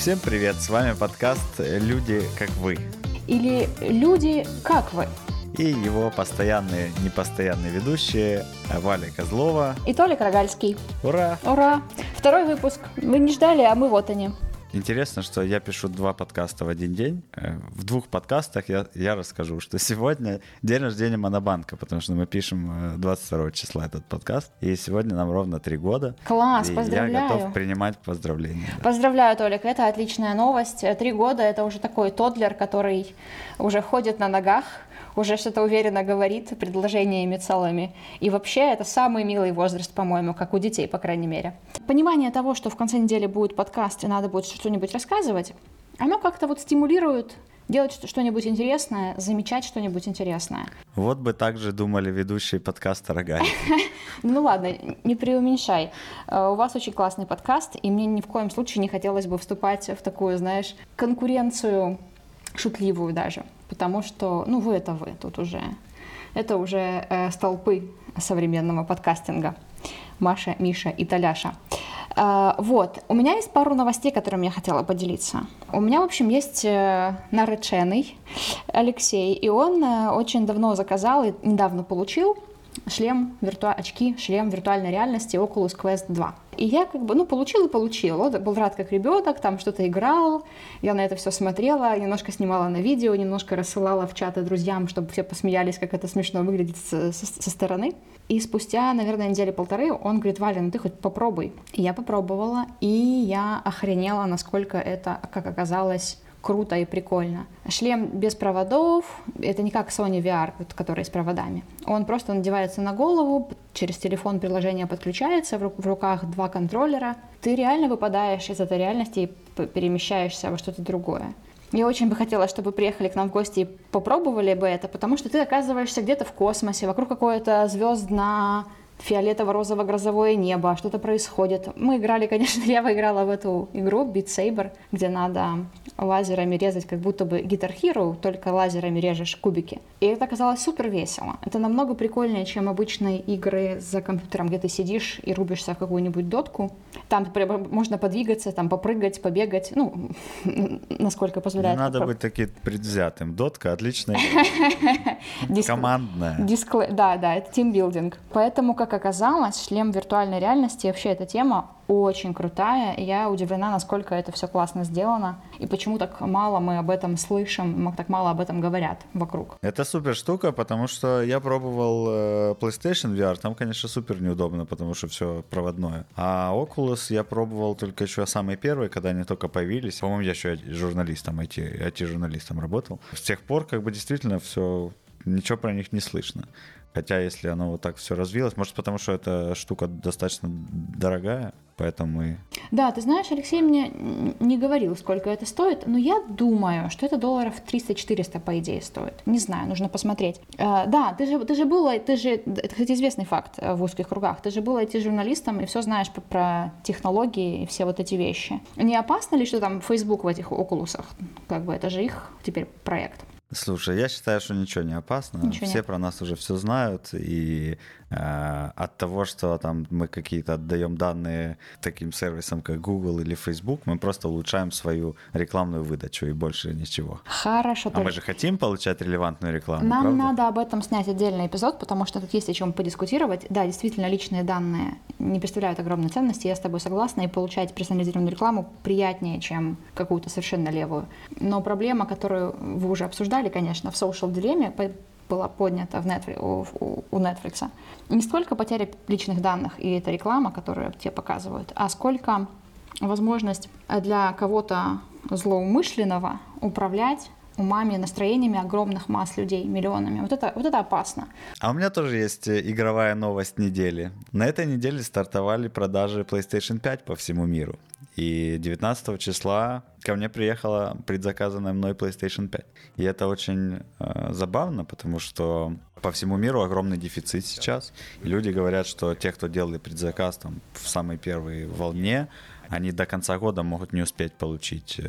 Всем привет, с вами подкаст «Люди как вы» или «Люди как вы» и его постоянные, непостоянные ведущие Валя Козлова и Толик Рогальский. Ура! Ура! Второй выпуск. Вы не ждали, а мы вот они. Интересно, что я пишу два подкаста в один день. В двух подкастах я расскажу, что сегодня день рождения Монобанка, потому что мы пишем 22 числа этот подкаст, и сегодня нам ровно 3 года. Класс, поздравляю. Я готов принимать поздравления. Да. Поздравляю, Толик, это отличная новость. 3 года — это уже такой тоддлер, который уже ходит на ногах, уже что-то уверенно говорит предложениями целыми. И вообще это самый милый возраст, по-моему, как у детей, по крайней мере. Понимание того, что в конце недели будет подкаст и надо будет что-нибудь рассказывать, оно как-то вот стимулирует делать что-нибудь интересное, замечать что-нибудь интересное. Вот бы так же думали ведущие подкаста «Рогай». Ну ладно, не преуменьшай. У вас очень классный подкаст, и мне ни в коем случае не хотелось бы вступать в такую, знаешь, конкуренцию, шутливую даже. Потому что, ну, вы — это вы, тут уже. Это уже столпы современного подкастинга. Маша, Миша и Толяша. Вот, у меня есть пару новостей, которыми я хотела поделиться. У меня, в общем, есть нареченный Алексей, и он очень давно заказал и недавно получил шлем виртуальной реальности Oculus Quest 2. И я как бы, получил. Он был рад как ребенок, там что-то играл, я на это все смотрела, немножко снимала на видео, немножко рассылала в чаты друзьям, чтобы все посмеялись, как это смешно выглядит со стороны. И спустя, наверное, недели полторы он говорит: Валя, ну ты хоть попробуй. И я попробовала, и я охренела, насколько это, как оказалось, круто и прикольно. Шлем без проводов, это не как Sony VR, который с проводами. Он просто надевается на голову, через телефон приложение подключается, в руках два контроллера. Ты реально выпадаешь из этой реальности и перемещаешься во что-то другое. Я очень бы хотела, чтобы приехали к нам в гости и попробовали бы это, потому что ты оказываешься где-то в космосе, вокруг какое-то звездное фиолетово-розово-грозовое небо, что-то происходит. Мы играли, конечно, я поиграла в эту игру Beat Saber, где надо лазерами резать, как будто бы Guitar Hero, только лазерами режешь кубики. И это оказалось супер весело. Это намного прикольнее, чем обычные игры за компьютером, где ты сидишь и рубишься в какую-нибудь дотку. Там можно подвигаться, там попрыгать, побегать, ну, насколько позволяет. Не надо быть таким предвзятым. Дотка отличная игра. Командная. Да, это тимбилдинг. Поэтому, как оказалось, шлем виртуальной реальности, вообще эта тема очень крутая. Я удивлена, насколько это все классно сделано. И почему так мало мы об этом слышим, так мало об этом говорят вокруг. Это супер штука, потому что я пробовал PlayStation VR. Там, конечно, супер неудобно, потому что все проводное. А Oculus я пробовал только еще самые первые, когда они только появились. По-моему, я еще журналистом, IT-журналистом работал. С тех пор как бы действительно все, ничего про них не слышно. Хотя, если оно вот так все развилось, может, потому что эта штука достаточно дорогая, поэтому и... Да, ты знаешь, Алексей мне не говорил, сколько это стоит, но я думаю, что это $300-400 по идее стоит. Не знаю, нужно посмотреть. Да, ты же это, кстати, известный факт в узких кругах, ты же был IT-журналистом и все знаешь про технологии и все вот эти вещи. Не опасно ли, что там Facebook в этих окулусах? Как бы это же их теперь проект. Слушай, я считаю, что ничего не опасно. Все про нас уже все знают, и от того, что там мы какие-то отдаем данные таким сервисам, как Google или Facebook, мы просто улучшаем свою рекламную выдачу и больше ничего. Хорошо. А мы же хотим получать релевантную рекламу. Нам правда? Надо об этом снять отдельный эпизод, потому что тут есть о чем подискутировать. Да, действительно, личные данные не представляют огромной ценности, я с тобой согласна, и получать персонализированную рекламу приятнее, чем какую-то совершенно левую. Но проблема, которую вы уже обсуждали, конечно, в «Social Dilemma» была поднята у Netflix. Не столько потеря личных данных и эта реклама, которую тебе показывают, а сколько возможность для кого-то злоумышленного управлять умами, настроениями огромных масс людей, миллионами. Вот это опасно. А у меня тоже есть игровая новость недели. На этой неделе стартовали продажи PlayStation 5 по всему миру. И 19 числа ко мне приехала предзаказанная мной PlayStation 5. И это очень забавно, потому что по всему миру огромный дефицит сейчас. И люди говорят, что те, кто делали предзаказ там, в самой первой волне, они до конца года могут не успеть получить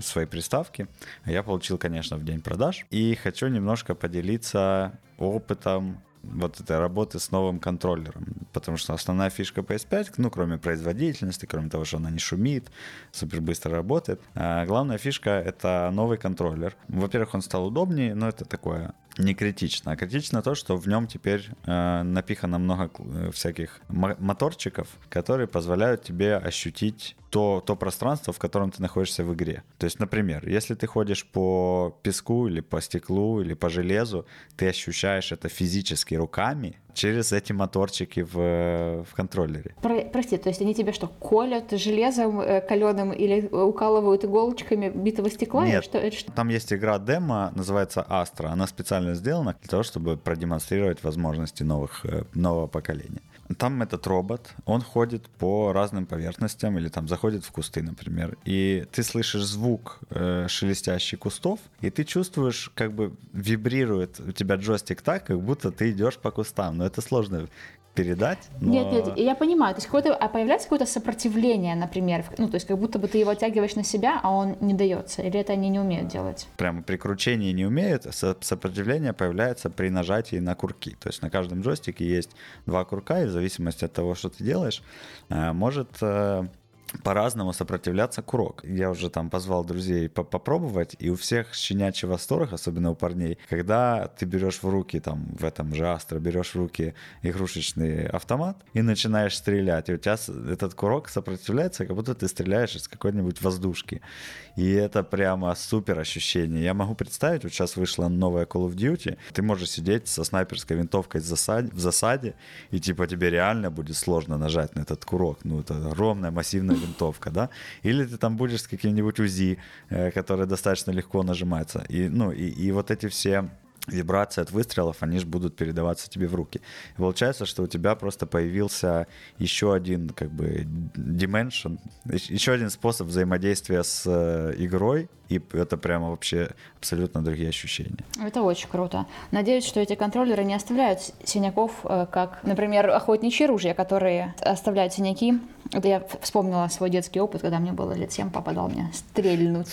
свои приставки. Я получил, конечно, в день продаж. И хочу немножко поделиться опытом вот этой работы с новым контроллером. Потому что основная фишка PS5, ну, кроме производительности, кроме того, что она не шумит, супербыстро работает, главная фишка — это новый контроллер. Во-первых, он стал удобнее, но это такое не критично. А критично то, что в нем теперь напихано много всяких моторчиков, которые позволяют тебе ощутить то пространство, в котором ты находишься в игре. То есть, например, если ты ходишь по песку или по стеклу или по железу, ты ощущаешь это физически руками через эти моторчики в контроллере. Прости, то есть они тебе что, колят железом каленым или укалывают иголочками битого стекла? Нет, что? Там есть игра демо, называется Astra. Она специально сделана для того, чтобы продемонстрировать возможности нового поколения. Там этот робот, он ходит по разным поверхностям или там заходит в кусты, например, и ты слышишь звук шелестящих кустов, и ты чувствуешь, как бы вибрирует у тебя джойстик так, как будто ты идешь по кустам, но это сложно передать. Но... Нет, я понимаю, то есть появляется какое-то сопротивление, например, ну то есть как будто бы ты его оттягиваешь на себя, а он не дается, или это они не умеют делать? Прямо при кручении не умеют, сопротивление появляется при нажатии на курки, то есть на каждом джойстике есть два курка, и в зависимости от того, что ты делаешь, может по-разному сопротивляться курок. Я уже там позвал друзей попробовать, и у всех щенячий восторг, особенно у парней, когда ты берешь в руки, там, в этом же Astra, берешь в руки игрушечный автомат и начинаешь стрелять, и у тебя этот курок сопротивляется, как будто ты стреляешь из какой-нибудь воздушки. И это прямо супер ощущение. Я могу представить, вот сейчас вышла новая Call of Duty, ты можешь сидеть со снайперской винтовкой в засаде, и типа тебе реально будет сложно нажать на этот курок. Ну, это огромная массивная винтовка, да, или ты там будешь с каким-нибудь УЗИ, который достаточно легко нажимается, и вот эти все вибрации от выстрелов, они же будут передаваться тебе в руки. И получается, что у тебя просто появился еще один, как бы, dimension, еще один способ взаимодействия с игрой, и это прямо вообще абсолютно другие ощущения. Это очень круто. Надеюсь, что эти контроллеры не оставляют синяков, как, например, охотничьи ружья, которые оставляют синяки. Это я вспомнила свой детский опыт, когда мне было лет 7, папа дал мне стрельнуть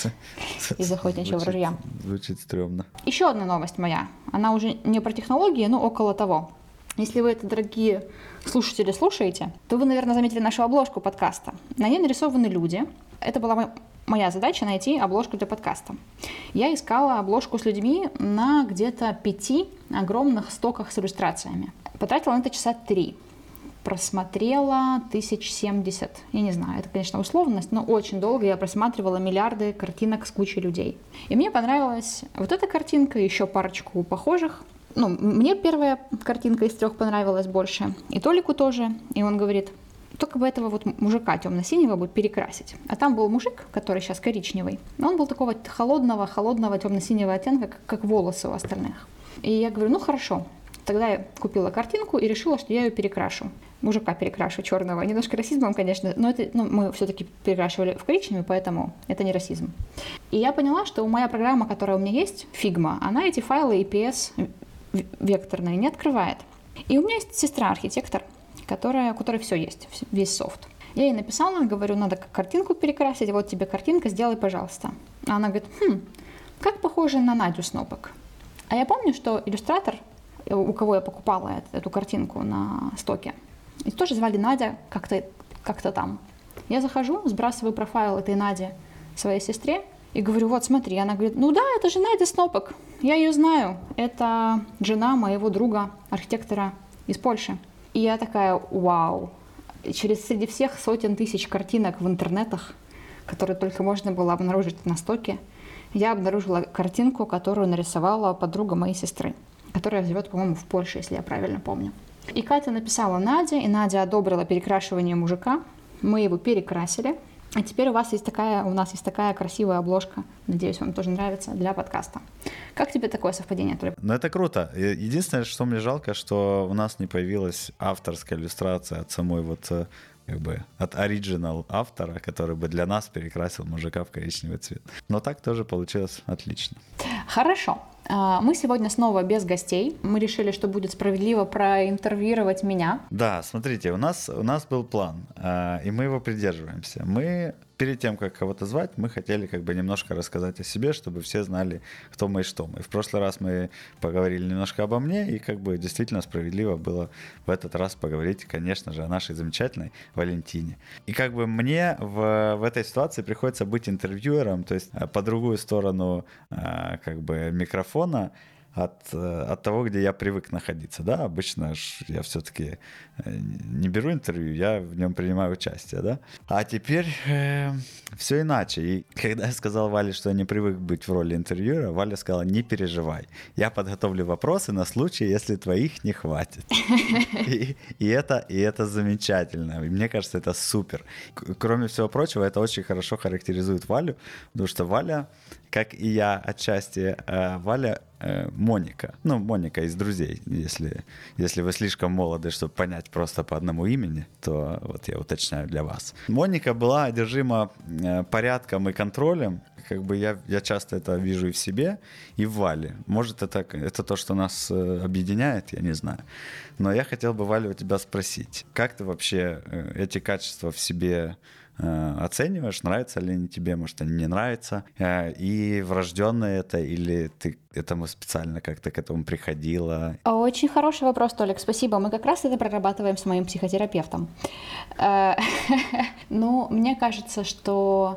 из охотничьего ружья. Звучит стрёмно. Еще одна новость моя. Она уже не про технологии, но около того. Если вы это, дорогие слушатели, слушаете, то вы, наверное, заметили нашу обложку подкаста. На ней нарисованы люди. Это была моя задача — найти обложку для подкаста. Я искала обложку с людьми на где-то 5 огромных стоках с иллюстрациями. Потратила на это часа 3. Просмотрела 1070. Я не знаю, это, конечно, условность, но очень долго я просматривала миллиарды картинок с кучей людей. И мне понравилась вот эта картинка, еще парочку похожих. Ну, мне первая картинка из 3 понравилась больше, и Толику тоже. И он говорит, только бы этого вот мужика темно-синего бы перекрасить. А там был мужик, который сейчас коричневый, но он был такого холодного темно-синего оттенка, как волосы у остальных. И я говорю, ну хорошо. Тогда я купила картинку и решила, что я ее перекрашу. Мужика перекрашу черного. Немножко расизмом, конечно, но это, мы все-таки перекрашивали в коричневый, поэтому это не расизм. И я поняла, что моя программа, которая у меня есть, Figma, она эти файлы EPS векторные не открывает. И у меня есть сестра-архитектор, у которой все есть, весь софт. Я ей написала, говорю, надо картинку перекрасить, вот тебе картинка, сделай, пожалуйста. А она говорит, как похоже на Надю Снопок. А я помню, что иллюстратор, у кого я покупала эту картинку на стоке, и тоже звали Надя как-то там. Я захожу, сбрасываю профайл этой Нади своей сестре и говорю, вот смотри. Она говорит, ну да, это же Надя Снопок, я ее знаю, это жена моего друга, архитектора из Польши. И я такая, вау, среди всех сотен тысяч картинок в интернетах, которые только можно было обнаружить на стоке, я обнаружила картинку, которую нарисовала подруга моей сестры, которая живет, по-моему, в Польше, если я правильно помню. И Катя написала Наде, и Надя одобрила перекрашивание мужика. Мы его перекрасили. А теперь у нас есть такая красивая обложка. Надеюсь, вам тоже нравится, для подкаста. Как тебе такое совпадение, Толя? Ну, это круто. Единственное, что мне жалко, что у нас не появилась авторская иллюстрация от самой вот... как бы от оригинал автора, который бы для нас перекрасил мужика в коричневый цвет. Но так тоже получилось отлично. Хорошо. Мы сегодня снова без гостей. Мы решили, что будет справедливо проинтервьюировать меня. Да, смотрите, у нас был план, и мы его придерживаемся. Мы перед тем, как кого-то звать, мы хотели как бы немножко рассказать о себе, чтобы все знали, кто мы и что мы. И в прошлый раз мы поговорили немножко обо мне, и как бы действительно справедливо было в этот раз поговорить, конечно же, о нашей замечательной Валентине. И как бы мне в этой ситуации приходится быть интервьюером, то есть по другую сторону как бы микрофона, от того, где я привык находиться. Да? Обычно я все-таки не беру интервью, я в нем принимаю участие. Да? А теперь все иначе. И когда я сказал Вале, что я не привык быть в роли интервьюера, Валя сказала: не переживай, я подготовлю вопросы на случай, если твоих не хватит. И это замечательно. И мне кажется, это супер. Кроме всего прочего, это очень хорошо характеризует Валю, потому что Валя, как и я отчасти, Валя Моника. Ну, Моника из «Друзей». Если вы слишком молоды, чтобы понять просто по одному имени, то вот я уточняю для вас. Моника была одержима порядком и контролем. Как бы я часто это вижу и в себе, и в Вале. Может, это то, что нас объединяет, я не знаю. Но я хотел бы, Валя, у тебя спросить, как ты вообще эти качества в себе оцениваешь, нравятся ли они тебе, может, они не нравятся, и врожденное это, или ты этому специально как-то к этому приходила? Очень хороший вопрос, Толик, спасибо. Мы как раз это прорабатываем с моим психотерапевтом. Ну, мне кажется, что,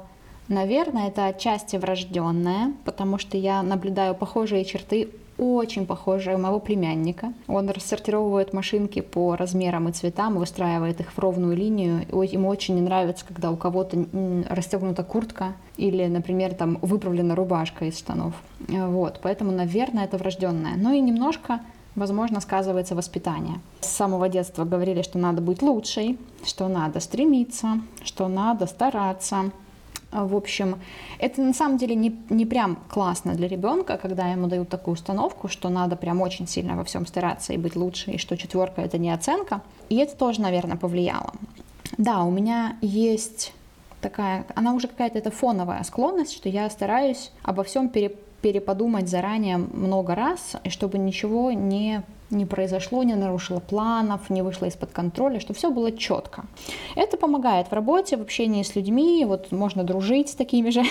наверное, это отчасти врожденное, потому что я наблюдаю похожие черты, очень похожие у моего племянника. Он рассортировывает машинки по размерам и цветам, выстраивает их в ровную линию. Ему очень не нравится, когда у кого-то расстегнута куртка или, например, там выправлена рубашка из штанов. Вот. Поэтому, наверное, это врожденное. Ну и немножко, возможно, сказывается воспитание. С самого детства говорили, что надо быть лучшей, что надо стремиться, что надо стараться. В общем, это на самом деле не прям классно для ребенка, когда ему дают такую установку, что надо прям очень сильно во всем стараться и быть лучше, и что 4 это не оценка. И это тоже, наверное, повлияло. Да, у меня есть такая, она уже какая-то это фоновая склонность, что я стараюсь обо всем переподумать заранее много раз, и чтобы ничего не произошло, не нарушила планов, не вышла из-под контроля, чтобы все было четко. Это помогает в работе, в общении с людьми, вот можно дружить с такими же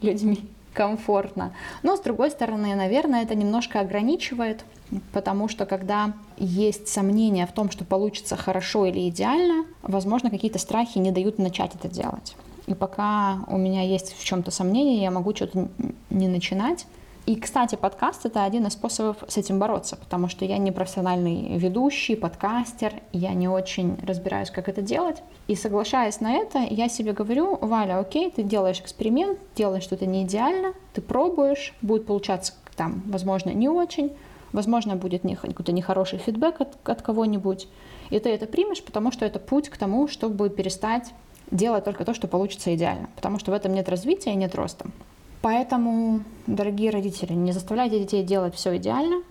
людьми комфортно. Но, с другой стороны, наверное, это немножко ограничивает, потому что, когда есть сомнения в том, что получится хорошо или идеально, возможно, какие-то страхи не дают начать это делать. И пока у меня есть в чем-то сомнения, я могу что-то не начинать. И, кстати, подкаст — это один из способов с этим бороться, потому что я не профессиональный ведущий, подкастер, я не очень разбираюсь, как это делать. И, соглашаясь на это, я себе говорю: Валя, окей, ты делаешь эксперимент, делаешь что-то не идеально, ты пробуешь, будет получаться там, возможно, не очень, возможно, будет какой-то нехороший фидбэк от кого-нибудь, и ты это примешь, потому что это путь к тому, чтобы перестать делать только то, что получится идеально, потому что в этом нет развития и нет роста. Поэтому, дорогие родители, не заставляйте детей делать все идеально,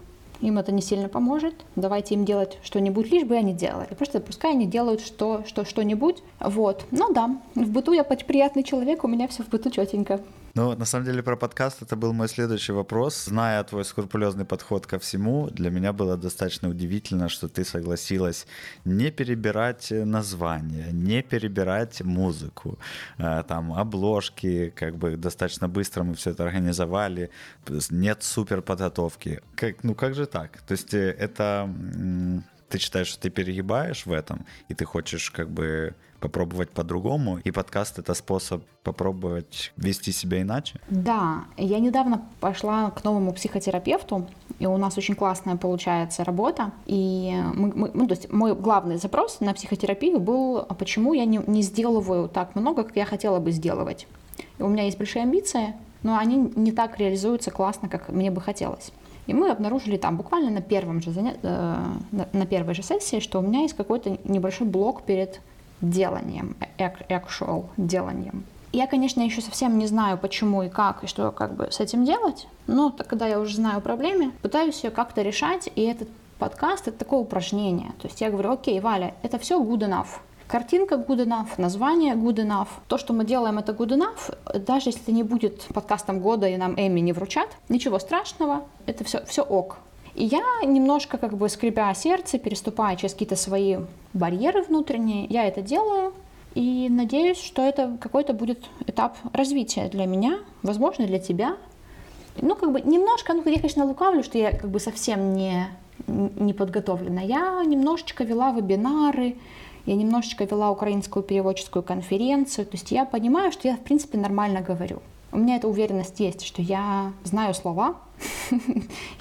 им это не сильно поможет. Давайте им делать что-нибудь, лишь бы они делали. Просто пускай они делают что-нибудь. Вот. Ну да, в быту я приятный человек, у меня все в быту четенько. Ну, на самом деле, про подкаст это был мой следующий вопрос. Зная твой скрупулезный подход ко всему, для меня было достаточно удивительно, что ты согласилась не перебирать названия, не перебирать музыку, там, обложки, как бы достаточно быстро мы все это организовали, нет суперподготовки. Как же так? То есть это... Ты считаешь, что ты перегибаешь в этом, и ты хочешь как бы попробовать по-другому, и подкаст — это способ попробовать вести себя иначе? Да, я недавно пошла к новому психотерапевту, и у нас очень классная получается работа, и то есть мой главный запрос на психотерапию был: почему я не сделываю так много, как я хотела бы сделывать. И у меня есть большие амбиции, но они не так реализуются классно, как мне бы хотелось. И мы обнаружили там буквально на первой же сессии, что у меня есть какой-то небольшой блок перед деланием, actual деланием. Я, конечно, еще совсем не знаю, почему и как, и что как бы с этим делать, но когда я уже знаю о проблеме, пытаюсь ее как-то решать, и этот подкаст — это такое упражнение. То есть я говорю: окей, Валя, это все good enough. Картинка good enough, название good enough. То, что мы делаем, это good enough. Даже если не будет подкастом года и нам Эмми не вручат, ничего страшного, это все ок. И я немножко, как бы скрипя сердце, переступая через какие-то свои барьеры внутренние, я это делаю. И надеюсь, что это какой-то будет этап развития для меня, возможно, для тебя. Ну, как бы немножко, ну, я, конечно, лукавлю, что я как бы совсем не подготовлена. Я немножечко вела вебинары, я немножечко вела украинскую переводческую конференцию. То есть я понимаю, что я, в принципе, нормально говорю. У меня эта уверенность есть, что я знаю слова,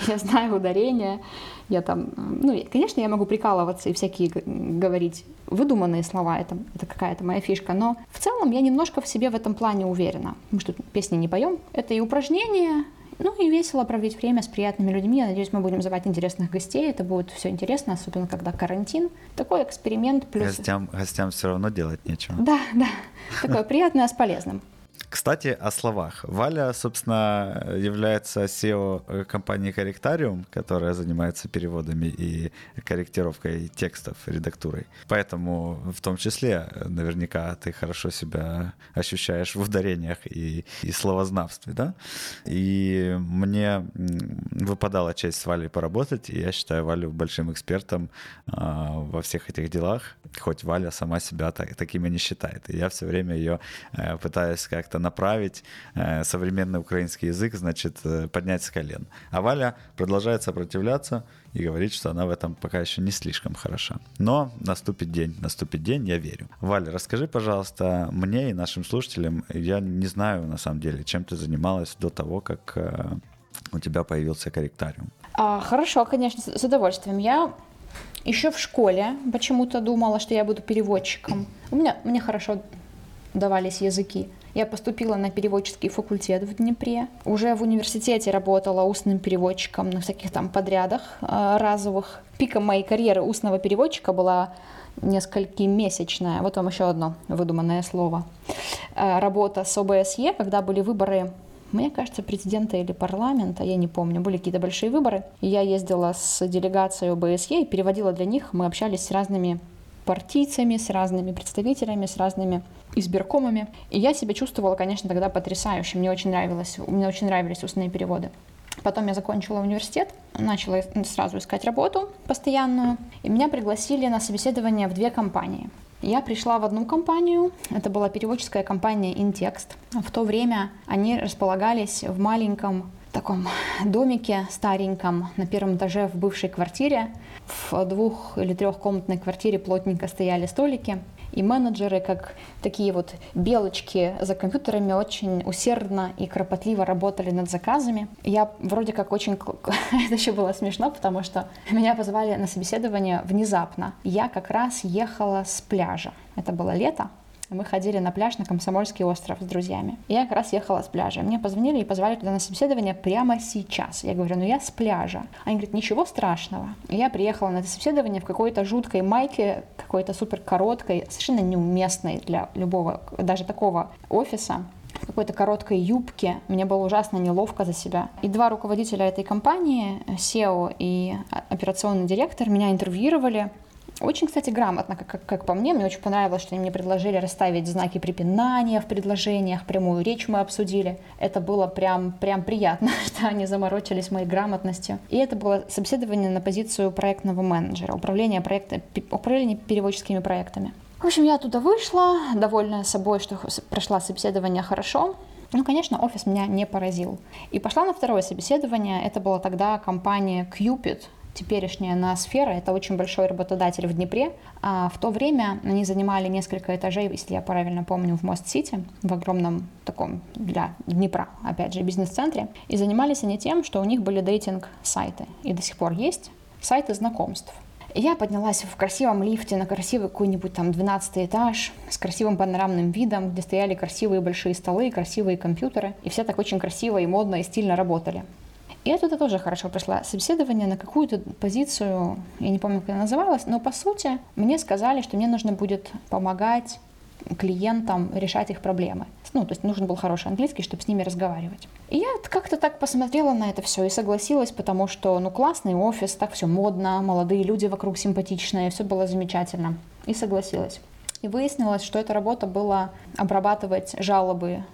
я знаю ударения, я там, ну, конечно, я могу прикалываться и всякие говорить выдуманные слова, это какая-то моя фишка, но в целом я немножко в себе в этом плане уверена. Мы что, песни не поем? Это и упражнения, ну и весело проводить время с приятными людьми. Я надеюсь, мы будем звать интересных гостей, это будет все интересно, особенно когда карантин. Такой эксперимент плюс... Гостям все равно делать нечего. Да, такое приятное с полезным. Кстати, о словах. Валя, собственно, является SEO компании Correctarium, которая занимается переводами и корректировкой текстов, редактурой. Поэтому в том числе наверняка ты хорошо себя ощущаешь в ударениях и словознавстве, да? И мне выпадала честь с Валей поработать, и я считаю Валю большим экспертом во всех этих делах, хоть Валя сама себя такими не считает. И я все время ее пытаюсь как-то направить современный украинский язык, значит, поднять с колен. А Валя продолжает сопротивляться и говорит, что она в этом пока еще не слишком хороша. Но наступит день, я верю. Валя, расскажи, пожалуйста, мне и нашим слушателям, я не знаю на самом деле, чем ты занималась до того, как у тебя появился Correctarium. Хорошо, конечно, с удовольствием. Я еще в школе почему-то думала, что я буду переводчиком. Мне хорошо давались языки. Я поступила на переводческий факультет в Днепре. Уже в университете работала устным переводчиком на всяких там подрядах разовых. Пиком моей карьеры устного переводчика была несколькимесячная, вот вам еще одно выдуманное слово, работа с ОБСЕ, когда были выборы, мне кажется, президента или парламента, я не помню, были какие-то большие выборы. Я ездила с делегацией ОБСЕ и переводила для них, мы общались с разными партийцами, с разными представителями, с разными избиркомами. И я себя чувствовала, конечно, тогда потрясающе. Мне очень нравились устные переводы. Потом я закончила университет, начала сразу искать работу постоянную. И меня пригласили на собеседование в 2 компании. Я пришла в одну компанию, это была переводческая компания «Интекст». В то время они располагались в маленьком таком домике стареньком на первом этаже в бывшей квартире. В 2- или 3-комнатной квартире плотненько стояли столики. И менеджеры, как такие вот белочки за компьютерами, очень усердно и кропотливо работали над заказами. Я вроде как очень... Это еще было смешно, потому что меня позвали на собеседование внезапно. Я как раз ехала с пляжа. Это было лето. Мы ходили на пляж на Комсомольский остров с друзьями. Я как раз ехала с пляжа. Мне позвонили и позвали туда на собеседование прямо сейчас. Я говорю, я с пляжа. Они говорят, ничего страшного. Я приехала на это собеседование в какой-то жуткой майке, какой-то супер короткой, совершенно неуместной для любого, даже такого офиса, в какой-то короткой юбке. Мне было ужасно неловко за себя. И 2 руководителя этой компании, SEO и операционный директор, меня интервьюировали. Очень, кстати, грамотно, как по мне. Мне очень понравилось, что они мне предложили расставить знаки препинания в предложениях, прямую речь мы обсудили. Это было прям приятно, что они заморочились моей грамотностью. И это было собеседование на позицию проектного менеджера, управление переводческими проектами. В общем, я оттуда вышла, довольная собой, что прошла собеседование хорошо. Ну, конечно, офис меня не поразил. И пошла на второе собеседование. Это была тогда компания Cupid. Теперешняя Ноосфера, это очень большой работодатель в Днепре. А в то время они занимали несколько этажей, если я правильно помню, в Мост-Сити, в огромном таком для Днепра, опять же, бизнес-центре. И занимались они тем, что у них были дейтинг-сайты, и до сих пор есть сайты знакомств. Я поднялась в красивом лифте на красивый какой-нибудь там 12-й этаж с красивым панорамным видом, где стояли красивые большие столы, красивые компьютеры, и все так очень красиво и модно и стильно работали. И я туда тоже хорошо пришла. Собеседование на какую-то позицию, я не помню, как она называлась, но по сути мне сказали, что мне нужно будет помогать клиентам решать их проблемы. Ну, то есть нужен был хороший английский, чтобы с ними разговаривать. И я как-то так посмотрела на это все и согласилась, потому что, классный офис, так все модно, молодые люди вокруг симпатичные, все было замечательно. И согласилась. И выяснилось, что эта работа была обрабатывать жалобы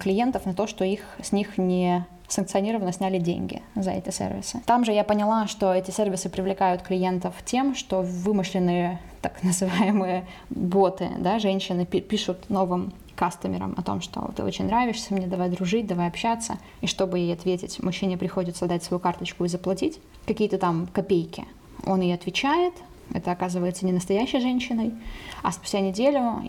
клиентов на то, что с них не... санкционированно сняли деньги за эти сервисы. Там же я поняла, что эти сервисы привлекают клиентов тем, что вымышленные так называемые боты, да, женщины пишут новым кастомерам о том, что ты очень нравишься мне, давай дружить, давай общаться. И чтобы ей ответить, мужчине приходится дать свою карточку и заплатить какие-то там копейки. Он ей отвечает, это оказывается не настоящей женщиной, а спустя неделю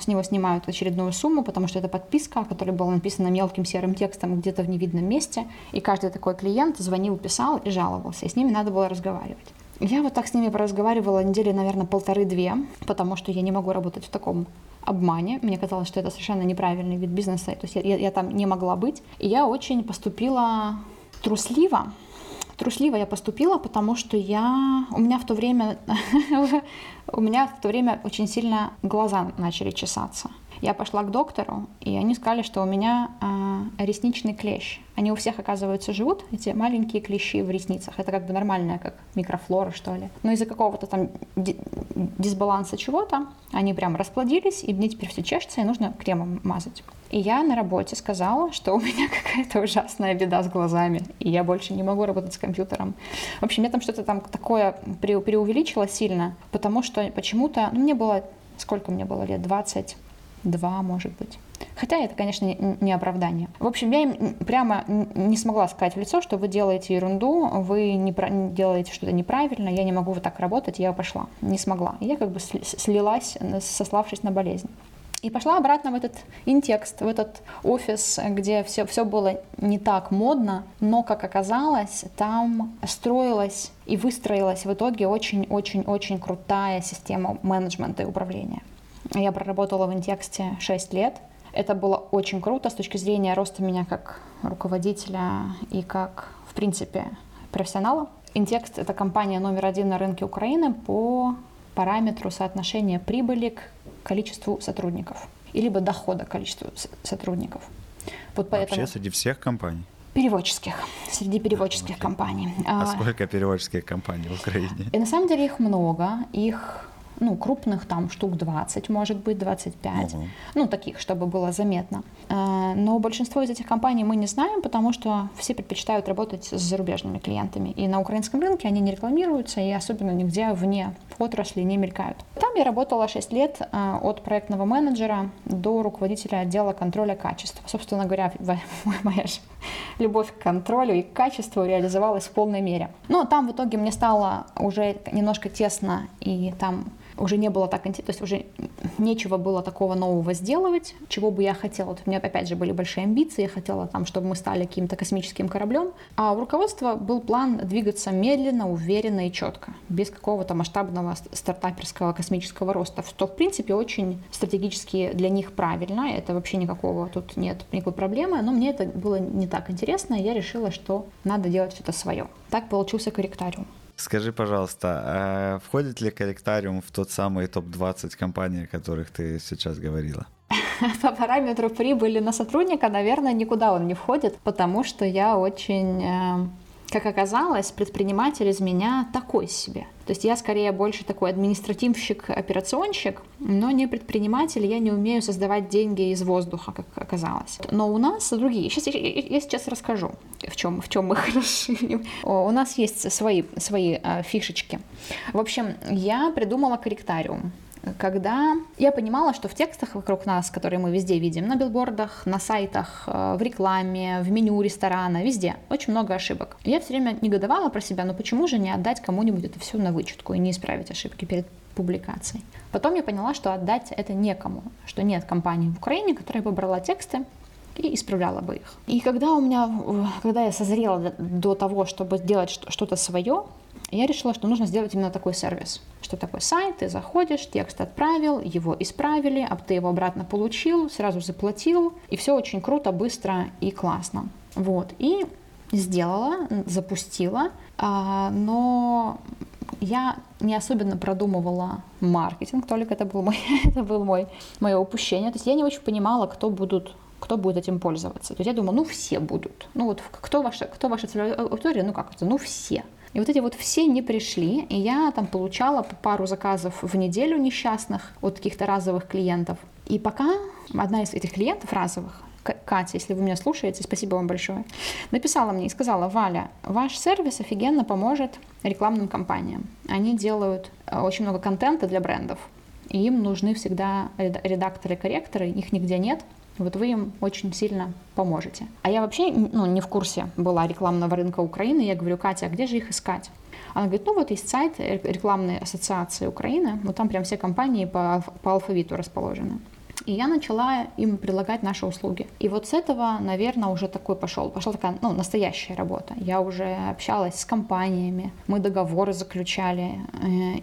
с него снимают очередную сумму, потому что это подписка, которая была написана мелким серым текстом где-то в невидном месте, и каждый такой клиент звонил, писал и жаловался, и с ними надо было разговаривать. Я вот так с ними поразговаривала недели, наверное, 1,5-2, потому что я не могу работать в таком обмане. Мне казалось, что это совершенно неправильный вид бизнеса, то есть я там не могла быть. И я очень поступила трусливо. Трусливо я поступила, потому что у меня в то время очень сильно глаза начали чесаться. Я пошла к доктору, и они сказали, что у меня ресничный клещ. Они у всех, оказывается, живут, эти маленькие клещи в ресницах. Это как бы нормальная, как микрофлора, что ли. Но из-за какого-то там дисбаланса чего-то они прям расплодились, и мне теперь все чешется, и нужно кремом мазать. И я на работе сказала, что у меня какая-то ужасная беда с глазами, и я больше не могу работать с компьютером. В общем, я там что-то там такое преувеличила сильно, потому что почему-то... Мне было лет? 22, может быть. Хотя это, конечно, не оправдание. В общем, я им прямо не смогла сказать в лицо, что вы делаете ерунду, вы не делаете что-то неправильно, я не могу вот так работать, я пошла. Не смогла. Я как бы слилась, сославшись на болезнь. И пошла обратно в этот Интекст, в этот офис, где все было не так модно, но, как оказалось, там строилась и выстроилась в итоге очень-очень-очень крутая система менеджмента и управления. Я проработала в Интексте 6 лет. Это было очень круто с точки зрения роста меня как руководителя и как, в принципе, профессионала. Интекст — это компания номер 1 на рынке Украины по параметру соотношения прибыли к количеству сотрудников. И либо дохода к количеству сотрудников. Вот поэтому... Вообще среди всех компаний? Переводческих. Среди переводческих компаний. А сколько переводческих компаний в Украине? И на самом деле их много. Их... крупных там штук 20, может быть, 25, таких, чтобы было заметно. Но большинство из этих компаний мы не знаем, потому что все предпочитают работать с зарубежными клиентами. И на украинском рынке они не рекламируются, и особенно нигде вне отрасли не мелькают. Там я работала 6 лет от проектного менеджера до руководителя отдела контроля качества. Собственно говоря, моя же любовь к контролю и к качеству реализовалась в полной мере. Но там в итоге мне стало уже немножко тесно, и там уже не было так интересно, то есть уже нечего было такого нового сделать, чего бы я хотела. У меня, опять же, были большие амбиции, я хотела, чтобы мы стали каким-то космическим кораблем. А у руководства был план двигаться медленно, уверенно и четко, без какого-то масштабного стартаперского космического роста, что, в принципе, очень стратегически для них правильно, это вообще никакого, тут нет никакой проблемы, но мне это было не так интересно, и я решила, что надо делать что-то свое. Так получился корректариум. Скажи, пожалуйста, входит ли корректариум в тот самый топ-20 компаний, о которых ты сейчас говорила? По параметру прибыли на сотрудника, наверное, никуда он не входит, потому что я очень, как оказалось, предприниматель из меня такой себе. То есть я скорее больше такой административщик, операционщик, но не предприниматель, я не умею создавать деньги из воздуха, как оказалось. Но у нас другие. Я сейчас расскажу, в чем мы хороши. У нас есть свои фишечки. В общем, я придумала корректариум. Когда я понимала, что в текстах вокруг нас, которые мы везде видим, на билбордах, на сайтах, в рекламе, в меню ресторана, везде, очень много ошибок. Я все время негодовала про себя, но почему же не отдать кому-нибудь это все на вычетку и не исправить ошибки перед публикацией. Потом я поняла, что отдать это некому, что нет компании в Украине, которая бы брала тексты и исправляла бы их. И когда я созрела до того, чтобы сделать что-то свое, я решила, что нужно сделать именно такой сервис. Что такой сайт, ты заходишь, текст отправил, его исправили, а ты его обратно получил, сразу заплатил, и все очень круто, быстро и классно. Вот, и сделала, запустила, но я не особенно продумывала маркетинг, только это было мое упущение. То есть я не очень понимала, кто будет этим пользоваться. То есть я думала, все будут. Кто ваша целевая аудитория? Все. И вот эти все не пришли, и я там получала пару заказов в неделю несчастных от каких-то разовых клиентов. И пока одна из этих клиентов разовых Катя, если вы меня слушаете, спасибо вам большое, написала мне и сказала: Валя, ваш сервис офигенно поможет рекламным компаниям. Они делают очень много контента для брендов, и им нужны всегда редакторы и корректоры, их нигде нет. Вот вы им очень сильно поможете. А я вообще не в курсе была рекламного рынка Украины. Я говорю: Катя, а где же их искать? Она говорит: вот есть сайт рекламной ассоциации Украины, вот там прям все компании по алфавиту расположены. И я начала им предлагать наши услуги. И вот с этого, наверное, уже такой пошла такая, настоящая работа. Я уже общалась с компаниями, мы договоры заключали,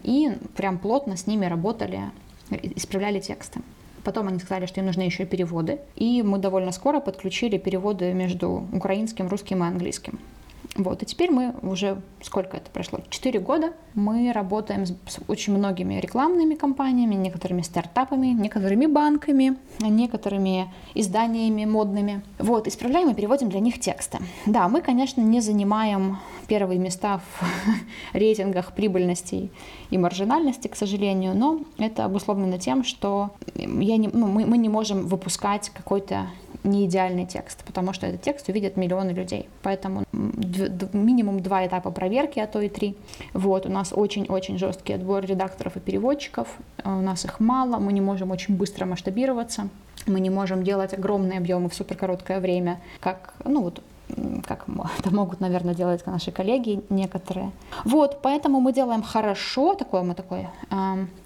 и прям плотно с ними работали, исправляли тексты. Потом они сказали, что им нужны еще и переводы. И мы довольно скоро подключили переводы между украинским, русским и английским. Вот, и теперь мы уже, сколько это прошло? 4 года. Мы работаем с очень многими рекламными компаниями, некоторыми стартапами, некоторыми банками, некоторыми изданиями модными. Вот, исправляем и переводим для них тексты. Да, мы, конечно, не занимаем первые места в рейтингах прибыльности и маржинальности, к сожалению, но это обусловлено тем, что мы не можем выпускать какой-то неидеальный текст, потому что этот текст увидят миллионы людей. Поэтому минимум 2 этапа проверки, а то и 3. Вот, у нас очень-очень жесткий отбор редакторов и переводчиков, у нас их мало, мы не можем очень быстро масштабироваться, мы не можем делать огромные объемы в суперкороткое время, как это могут, наверное, делать наши коллеги некоторые. Вот, поэтому мы делаем хорошо, такой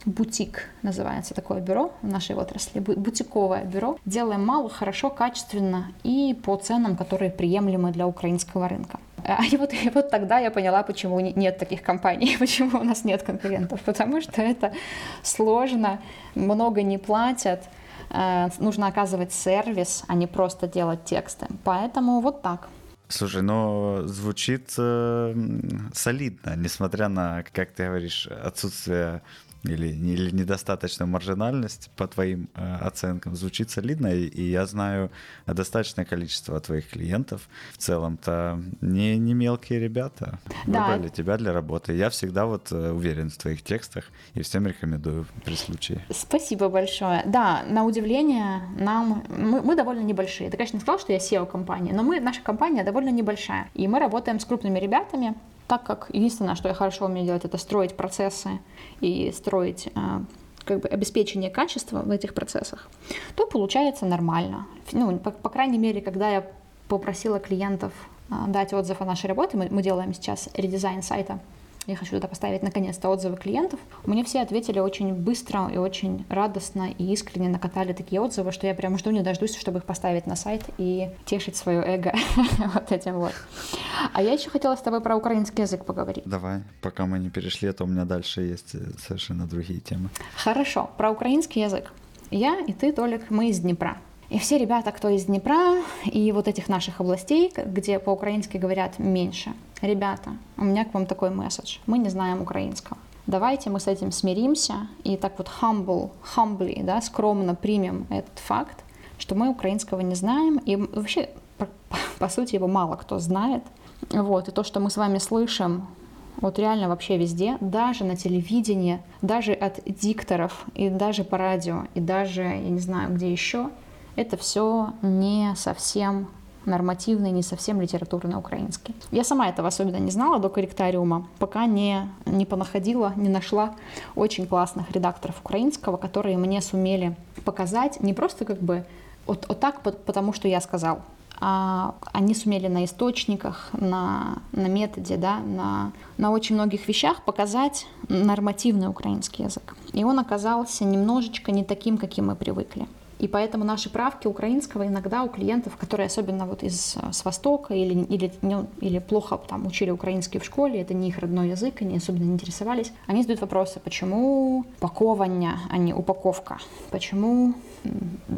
бутик называется, такое бюро в нашей отрасли, бутиковое бюро. Делаем мало, хорошо, качественно и по ценам, которые приемлемы для украинского рынка. И вот тогда я поняла, почему нет таких компаний, почему у нас нет конкурентов, потому что это сложно, много не платят. Нужно оказывать сервис, а не просто делать тексты. Поэтому вот так. Слушай, звучит солидно, несмотря на, как ты говоришь, отсутствие или недостаточную маржинальность, по твоим оценкам, звучит солидно, и я знаю достаточное количество твоих клиентов. В целом-то не мелкие ребята. Да. Выбрали тебя для работы. Я всегда уверен в твоих текстах и всем рекомендую при случае. Спасибо большое. Да, на удивление, мы довольно небольшие. Ты, конечно, не сказал, что я CEO компании, но наша компания довольно небольшая. И мы работаем с крупными ребятами, так как единственное, что я хорошо умею делать, это строить процессы и строить обеспечение качества в этих процессах, то получается нормально. По крайней мере, когда я попросила клиентов дать отзыв о нашей работе, мы делаем сейчас редизайн сайта, я хочу туда поставить наконец-то отзывы клиентов, мне все ответили очень быстро и очень радостно и искренне накатали такие отзывы, что я прям жду не дождусь, чтобы их поставить на сайт и тешить свое эго этим. А я еще хотела с тобой про украинский язык поговорить. Давай, пока мы не перешли, а то у меня дальше есть совершенно другие темы. Хорошо, про украинский язык. Я и ты, Толик, мы из Днепра. И все ребята, кто из Днепра и вот этих наших областей, где по-украински говорят меньше. Ребята, у меня к вам такой месседж. Мы не знаем украинского. Давайте мы с этим смиримся и так humbly, да, скромно примем этот факт, что мы украинского не знаем. И вообще, по сути, его мало кто знает. Вот, и то, что мы с вами слышим, вот реально вообще везде, даже на телевидении, даже от дикторов, и даже по радио, и даже, я не знаю, где еще, это все не совсем нормативный, не совсем литературный украинский. Я сама этого особенно не знала до корректариума, пока не понаходила, не нашла очень классных редакторов украинского, которые мне сумели показать не просто так, потому что я сказал, а они сумели на источниках, на методе, да, на очень многих вещах показать нормативный украинский язык. И он оказался немножечко не таким, каким мы привыкли. И поэтому наши правки украинского иногда у клиентов, которые особенно с Востока или плохо там учили украинский в школе, это не их родной язык, они особенно не интересовались, они задают вопросы, почему паковання, а не упаковка, почему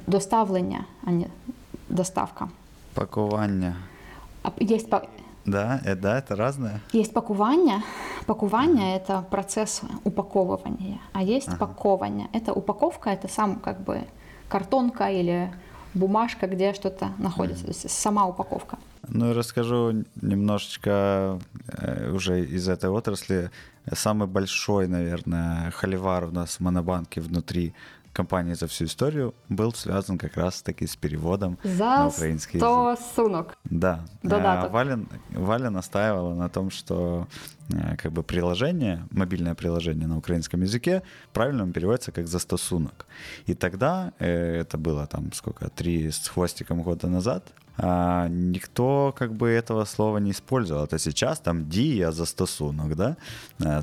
доставлення, а не доставка. Пакування. Есть Да, это разное. Есть пакування. Пакування — это процесс упаковывания, а есть паковання. Это упаковка, это сам картонка или бумажка, где что-то находится, то есть сама упаковка. Расскажу немножечко уже из этой отрасли. Самый большой, наверное, холивар у нас в Монобанке внутри компании за всю историю был связан как раз-таки с переводом на украинский язык. За 100 сунок. Да. Валя настаивала на том, что как бы приложение, мобильное приложение на украинском языке правильно переводится как «за 100 сунок». И тогда, это было там сколько, 3 с хвостиком года назад, никто как бы этого слова не использовал. Это сейчас там «дія за 100 сунок», да?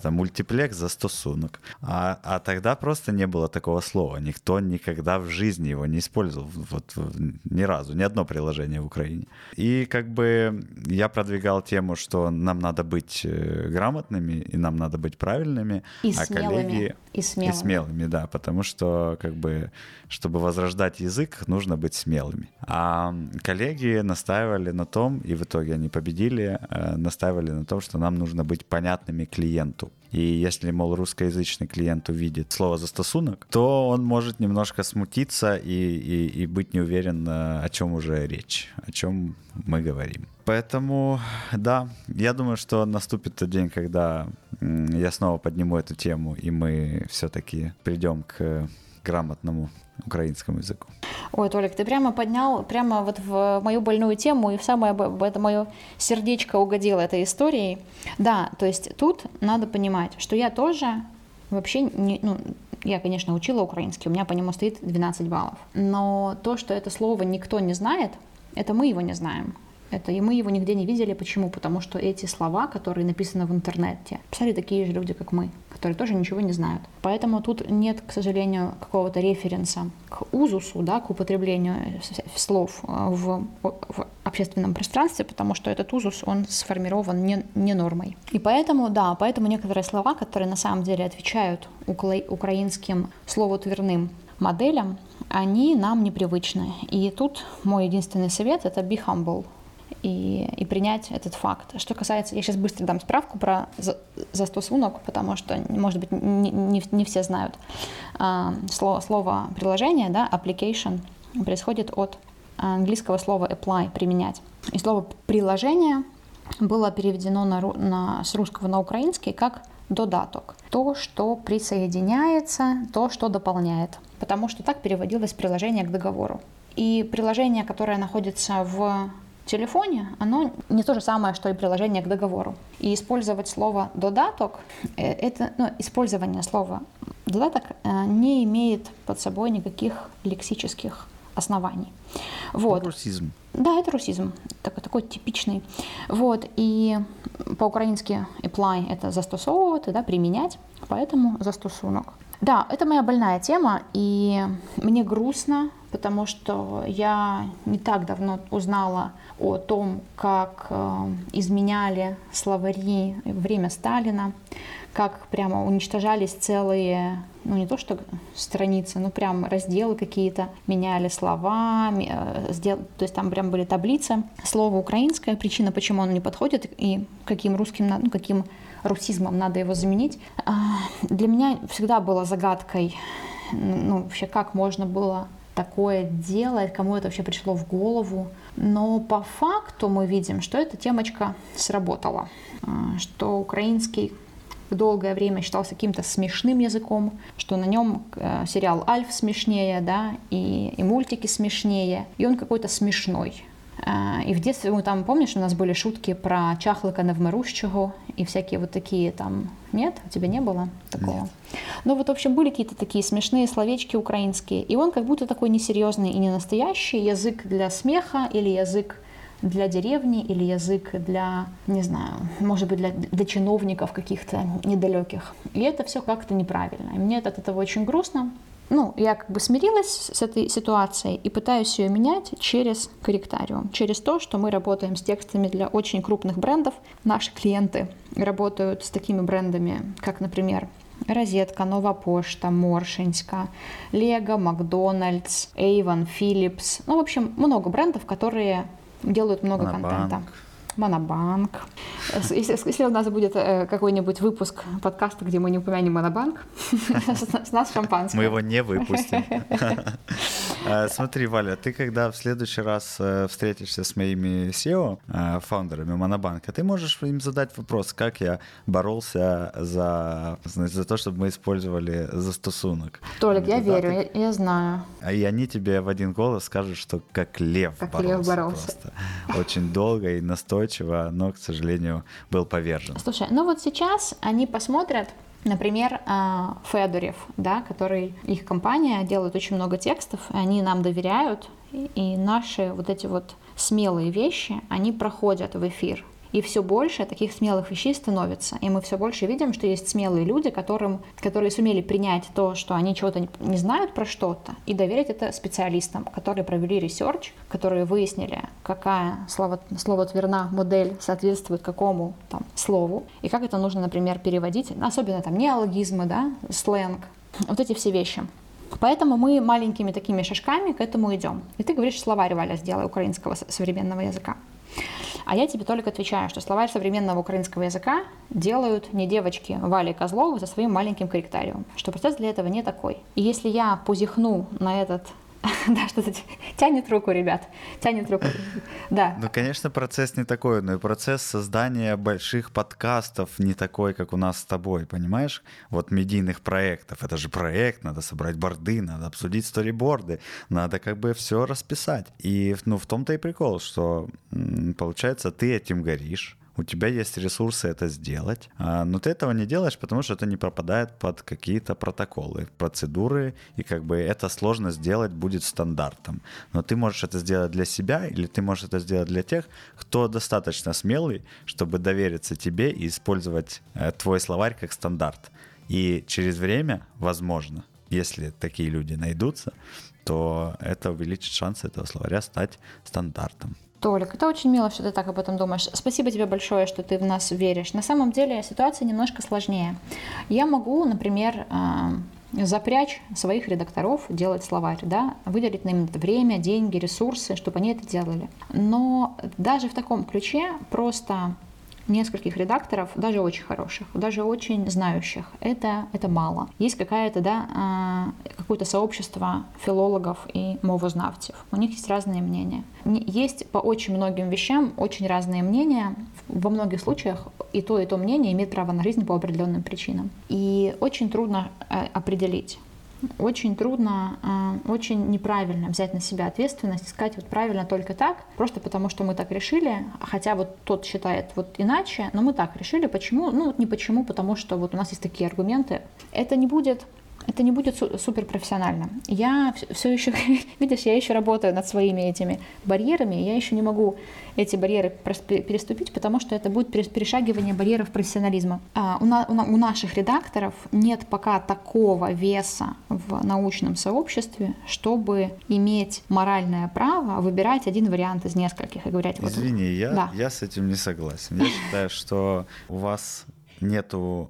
Там «мультиплекс за 100 сунок». А тогда просто не было такого слова. Никто никогда в жизни его не использовал. Вот ни разу, ни одно приложение в Украине. И как бы я продвигал тему, что нам надо быть грамотными, и нам надо быть правильными. И смелыми. И смелыми, да. Потому что как бы, чтобы возрождать язык, нужно быть смелыми. А коллеги настаивали на том, и в итоге они победили, настаивали на том, что нам нужно быть понятными клиенту. И если, мол, русскоязычный клиент увидит слово «застосунок», то он может немножко смутиться и быть не уверен, о чем уже речь, о чем мы говорим. Поэтому, да, я думаю, что наступит тот день, когда я снова подниму эту тему, и мы все-таки придем к грамотному украинскому языку. Ой, Толик, ты прямо поднял, прямо вот в мою больную тему и в самое мое сердечко угодило этой историей. Да, то есть тут надо понимать, что я тоже вообще, я, конечно, учила украинский, у меня по нему стоит 12 баллов. Но то, что это слово никто не знает, это мы его не знаем. И мы его нигде не видели. Почему? Потому что эти слова, которые написаны в интернете, писали такие же люди, как мы, которые тоже ничего не знают. Поэтому тут нет, к сожалению, какого-то референса к узусу, да, к употреблению слов в общественном пространстве, потому что этот узус, он сформирован не нормой. И поэтому, да, поэтому некоторые слова, которые на самом деле отвечают украинским словотворным моделям, они нам непривычны. И тут мой единственный совет — это be humble. И принять этот факт. Что касается, я сейчас быстро дам справку про за 100 сунок, потому что, может быть, не все знают. Слово приложение, да, application, происходит от английского слова apply, применять. И слово приложение было переведено с русского на украинский как додаток. То, что присоединяется, то, что дополняет. Потому что так переводилось приложение к договору. И приложение, которое находится в телефоне, оно не то же самое, что и приложение к договору. И использовать слово «додаток», использование слова «додаток» не имеет под собой никаких лексических оснований. Вот. Русизм. Да, это русизм, такой типичный. Вот, и по-украински «apply» — это «застосовывать», да, «применять», поэтому «застосунок». Да, это моя больная тема, и мне грустно, потому что я не так давно узнала о том, как изменяли словари во время Сталина, как прямо уничтожались целые, не то что страницы, но прям разделы какие-то, меняли слова, то есть там прям были таблицы. Слово украинское, причина, почему оно не подходит и каким русским, каким русизмом надо его заменить. Для меня всегда было загадкой, вообще как можно было такое делать, кому это вообще пришло в голову. Но по факту мы видим, что эта темочка сработала, что украинский долгое время считался каким-то смешным языком, что на нем сериал «Альф» смешнее, да, и мультики смешнее, и он какой-то смешной. И в детстве, там, помнишь, у нас были шутки про чахлика невмирущего и всякие вот такие там... Нет? У тебя не было такого? Нет. Ну вот, в общем, были какие-то такие смешные словечки украинские. И он как будто такой несерьезный и ненастоящий. Язык для смеха или язык для деревни, или язык для, не знаю, может быть, для чиновников каких-то недалеких. И это все как-то неправильно. И мне от этого очень грустно. Я как бы смирилась с этой ситуацией и пытаюсь ее менять через корректариум, через то, что мы работаем с текстами для очень крупных брендов. Наши клиенты работают с такими брендами, как, например, «Розетка», «Нова Пошта», «Моршинська», «Лего», «Макдональдс», «Эйвон», «Филлипс». В общем, много брендов, которые делают много контента. Монобанк. Если у нас будет какой-нибудь выпуск подкаста, где мы не упомянем Монобанк, с нас шампанское. Мы его не выпустим. Смотри, Валя, ты когда в следующий раз встретишься с моими SEO, фаундерами Монобанка, ты можешь им задать вопрос, как я боролся за то, чтобы мы использовали застосунок. Толик, я верю, я знаю. И они тебе в один голос скажут, что как лев боролся. Просто. Очень долго и настойчиво, но, к сожалению, был повержен. Слушай, ну вот сейчас они посмотрят, например, Федорев, да, который, их компания делает очень много текстов, они нам доверяют, и наши вот эти вот смелые вещи, они проходят в эфир. И все больше таких смелых вещей становится. И мы все больше видим, что есть смелые люди, которые сумели принять то, что они чего-то не знают про что-то, и доверить это специалистам, которые провели ресерч, которые выяснили, какая словотворна модель соответствует какому там слову, и как это нужно, например, переводить. Особенно там неологизмы, да, сленг, вот эти все вещи. Поэтому мы маленькими такими шажками к этому идем. И ты говоришь, словарь, Валя, сделай украинского современного языка. А я тебе только отвечаю, что словарь современного украинского языка делают не девочки Вали Козловы со своим маленьким корректариумом, что процесс для этого не такой. И если я позихну на этот... Да, что-то тянет руку, ребят, тянет руку, да. Ну, конечно, процесс не такой, но и процесс создания больших подкастов не такой, как у нас с тобой, понимаешь? Вот медийных проектов, это же проект, надо собрать борды, надо обсудить сториборды, надо как бы все расписать. И, ну, в том-то и прикол, что, получается, ты этим горишь. У тебя есть ресурсы это сделать, но ты этого не делаешь, потому что это не пропадает под какие-то протоколы, процедуры, и как бы это сложно сделать будет стандартом. Но ты можешь это сделать для себя, или ты можешь это сделать для тех, кто достаточно смелый, чтобы довериться тебе и использовать твой словарь как стандарт. И через время, возможно, если такие люди найдутся, то это увеличит шансы этого словаря стать стандартом. Толик, это очень мило, что ты так об этом думаешь. Спасибо тебе большое, что ты в нас веришь. На самом деле ситуация немножко сложнее. Я могу, например, запрячь своих редакторов делать словарь, да, выделить на им время, деньги, ресурсы, чтобы они это делали. Но даже в таком ключе просто нескольких редакторов, даже очень хороших, даже очень знающих, это мало. Есть какое-то сообщество филологов и мовознавцев. У них есть разные мнения. Есть по очень многим вещам очень разные мнения. Во многих случаях и то мнение имеет право на жизнь по определенным причинам. И очень трудно определить. Очень трудно, очень неправильно взять на себя ответственность, искать вот правильно только так, просто потому что мы так решили, хотя вот тот считает вот иначе, но мы так решили. Почему? Ну вот не почему, потому что вот у нас есть такие аргументы. Это не будет суперпрофессионально. Я все еще, видишь, я еще работаю над своими этими барьерами, я еще не могу эти барьеры переступить, потому что это будет перешагивание барьеров профессионализма. У наших редакторов нет пока такого веса в научном сообществе, чтобы иметь моральное право выбирать один вариант из нескольких и говорить... Извини, вот, я с этим не согласен. Я считаю, что у вас нету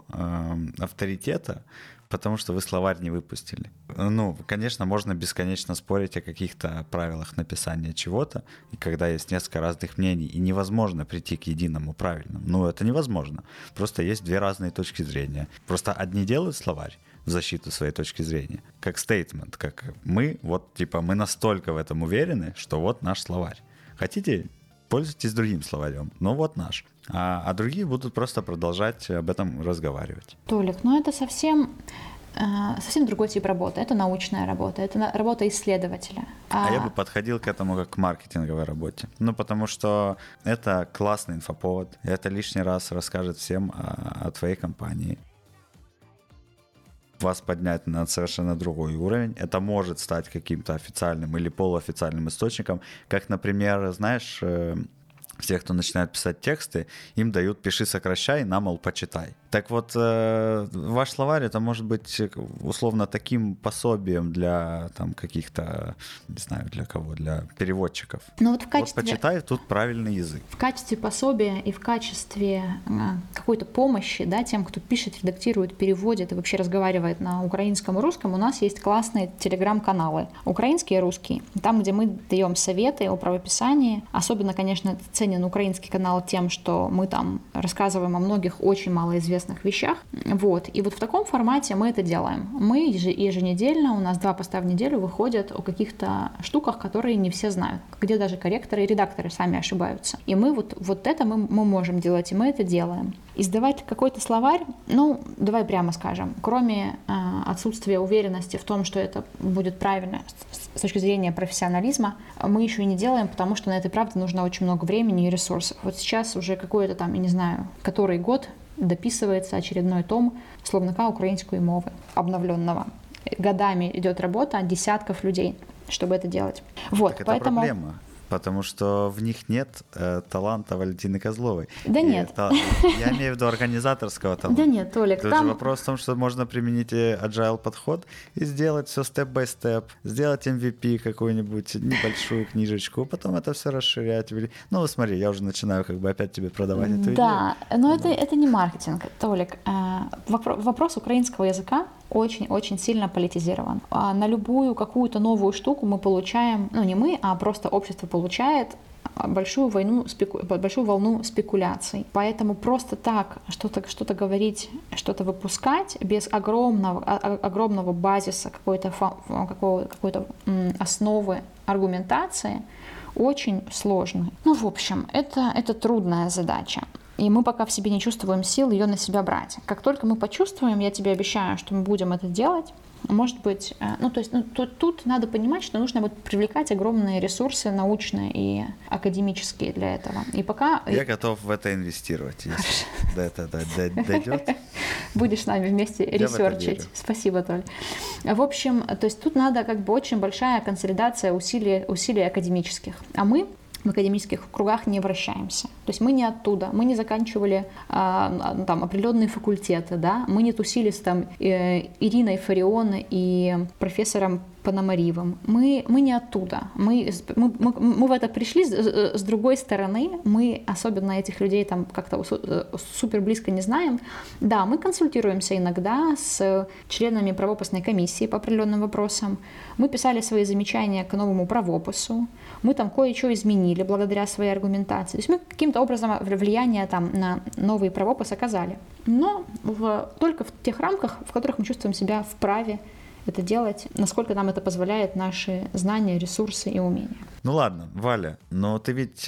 авторитета, потому что вы словарь не выпустили. Ну, конечно, можно бесконечно спорить о каких-то правилах написания чего-то, и когда есть несколько разных мнений, и невозможно прийти к единому правильному. Ну, это невозможно. Просто есть две разные точки зрения. Просто одни делают словарь в защиту своей точки зрения, как стейтмент, как мы, вот типа мы настолько в этом уверены, что вот наш словарь. Хотите, пользуйтесь другим словарем, но вот наш. А другие будут просто продолжать об этом разговаривать. Толик, ну это совсем другой тип работы. Это научная работа, это работа исследователя. А я бы подходил к этому как к маркетинговой работе. Ну, потому что это классный инфоповод, это лишний раз расскажет всем о твоей компании. Вас поднять на совершенно другой уровень. Это может стать каким-то официальным или полуофициальным источником. Как, например, знаешь... Все, кто начинает писать тексты, им дают «пиши, сокращай, на, мол, почитай». Так вот, ваш словарь — это может быть условно таким пособием для там, каких-то, не знаю, для кого, для переводчиков. Но вот, вот почитай, тут правильный язык. В качестве пособия и в качестве какой-то помощи, да, тем, кто пишет, редактирует, переводит и вообще разговаривает на украинском и русском, у нас есть классные телеграм-каналы. Украинский и русский. Там, где мы даем советы о правописании. Особенно, конечно, ценен украинский канал тем, что мы там рассказываем о многих очень малоизвестных интересных вещах. Вот. И вот в таком формате мы это делаем. Мы еженедельно, у нас 2 поста в неделю выходят о каких-то штуках, которые не все знают, где даже корректоры и редакторы сами ошибаются. И мы вот это мы можем делать, и мы это делаем. Издавать какой-то словарь, ну, давай прямо скажем, кроме отсутствия уверенности в том, что это будет правильно с точки зрения профессионализма, мы еще и не делаем, потому что на это, правда, нужно очень много времени и ресурсов. Вот сейчас уже какой-то там, я не знаю, который год дописывается очередной том словника украинской мовы обновленного. Годами идет работа десятков людей, чтобы это делать. Вот, так поэтому... это проблема. Потому что в них нет таланта Валентины Козловой. Да и нет. Я имею в виду организаторского таланта. Да нет, Толик. Тут же вопрос в том, что можно применить agile подход и сделать все степ-бай-степ, сделать MVP какую-нибудь небольшую книжечку, потом это все расширять. Ну, смотри, я уже начинаю как бы опять тебе продавать эту идею. Да, но это не маркетинг, Толик. Вопрос украинского языка очень-очень сильно политизирован. На любую какую-то новую штуку мы получаем, ну не мы, а просто общество получает большую волну спекуляций. Поэтому просто так что-то говорить, что-то выпускать без огромного базиса, какой-то основы аргументации очень сложно. Ну, в общем, это трудная задача. И мы пока в себе не чувствуем сил ее на себя брать. Как только мы почувствуем, я тебе обещаю, что мы будем это делать, может быть, тут надо понимать, что нужно будет привлекать огромные ресурсы научные и академические для этого. И пока... Я готов в это инвестировать, если это дойдет. Будешь с нами вместе ресерчить. Спасибо, Толь. В общем, то есть тут надо как бы очень большая консолидация усилий академических. А мы в академических кругах не вращаемся. То есть мы не оттуда, мы не заканчивали там определенные факультеты, да, мы не тусили с там Ириной Фарион и профессором Пономаревым. Мы не оттуда. Мы в это пришли с другой стороны. Мы особенно этих людей там как-то супер близко не знаем. Да, мы консультируемся иногда с членами правописной комиссии по определенным вопросам. Мы писали свои замечания к новому правопису. Мы там кое-что изменили благодаря своей аргументации. То есть мы каким-то образом влияние там на новый правопис оказали. Но только в тех рамках, в которых мы чувствуем себя вправе это делать, насколько нам это позволяет наши знания, ресурсы и умения. Ну ладно, Валя, но ты ведь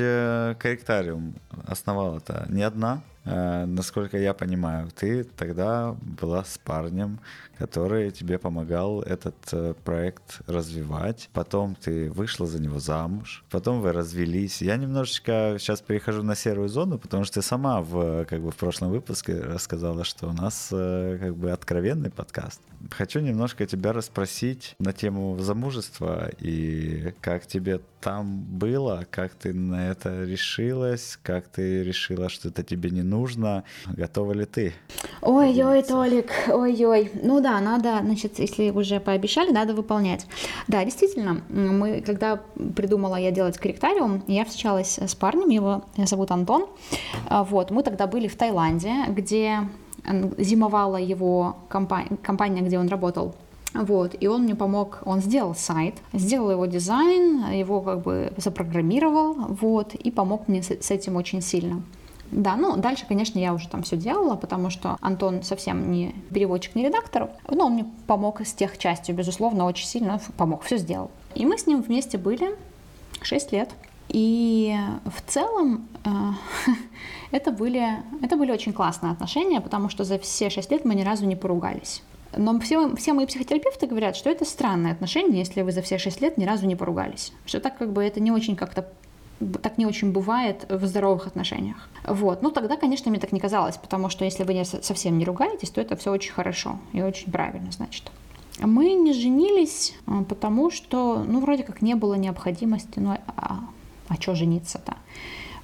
корректариум основала-то не одна, насколько я понимаю. Ты тогда была с парнем, который тебе помогал этот проект развивать. Потом ты вышла за него замуж, потом вы развелись. Я немножечко сейчас перехожу на серую зону, потому что ты сама в прошлом выпуске рассказала, что у нас откровенный подкаст. Хочу немножко тебя расспросить на тему замужества и как тебе там было, как ты на это решилась, как ты решила, что это тебе не нужно, готова ли ты? Ой-ой, Толик, ой-ой. Ну да, надо, значит, если уже пообещали, надо выполнять. Да, действительно, когда придумала я делать корректариум, я встречалась с парнем, его зовут Антон. Вот, мы тогда были в Таиланде, где зимовала его компания, где он работал. Вот, и он мне помог, он сделал сайт, сделал его дизайн, его запрограммировал, вот, и помог мне с этим очень сильно. Да, ну дальше, конечно, я уже там все делала, потому что Антон совсем не переводчик, не редактор, но он мне помог с тех частью, безусловно, очень сильно помог, все сделал. И мы с ним вместе были 6 лет. И в целом это были очень классные отношения, потому что за все 6 лет мы ни разу не поругались. Но все мои психотерапевты говорят, что это странное отношение, если вы за все 6 лет ни разу не поругались. Что так это не очень как-то... Так не очень бывает в здоровых отношениях. Вот. Ну, тогда, конечно, мне так не казалось, потому что если вы совсем не ругаетесь, то это все очень хорошо и очень правильно, значит. Мы не женились, потому что, ну, вроде как не было необходимости, ну, а чё жениться-то?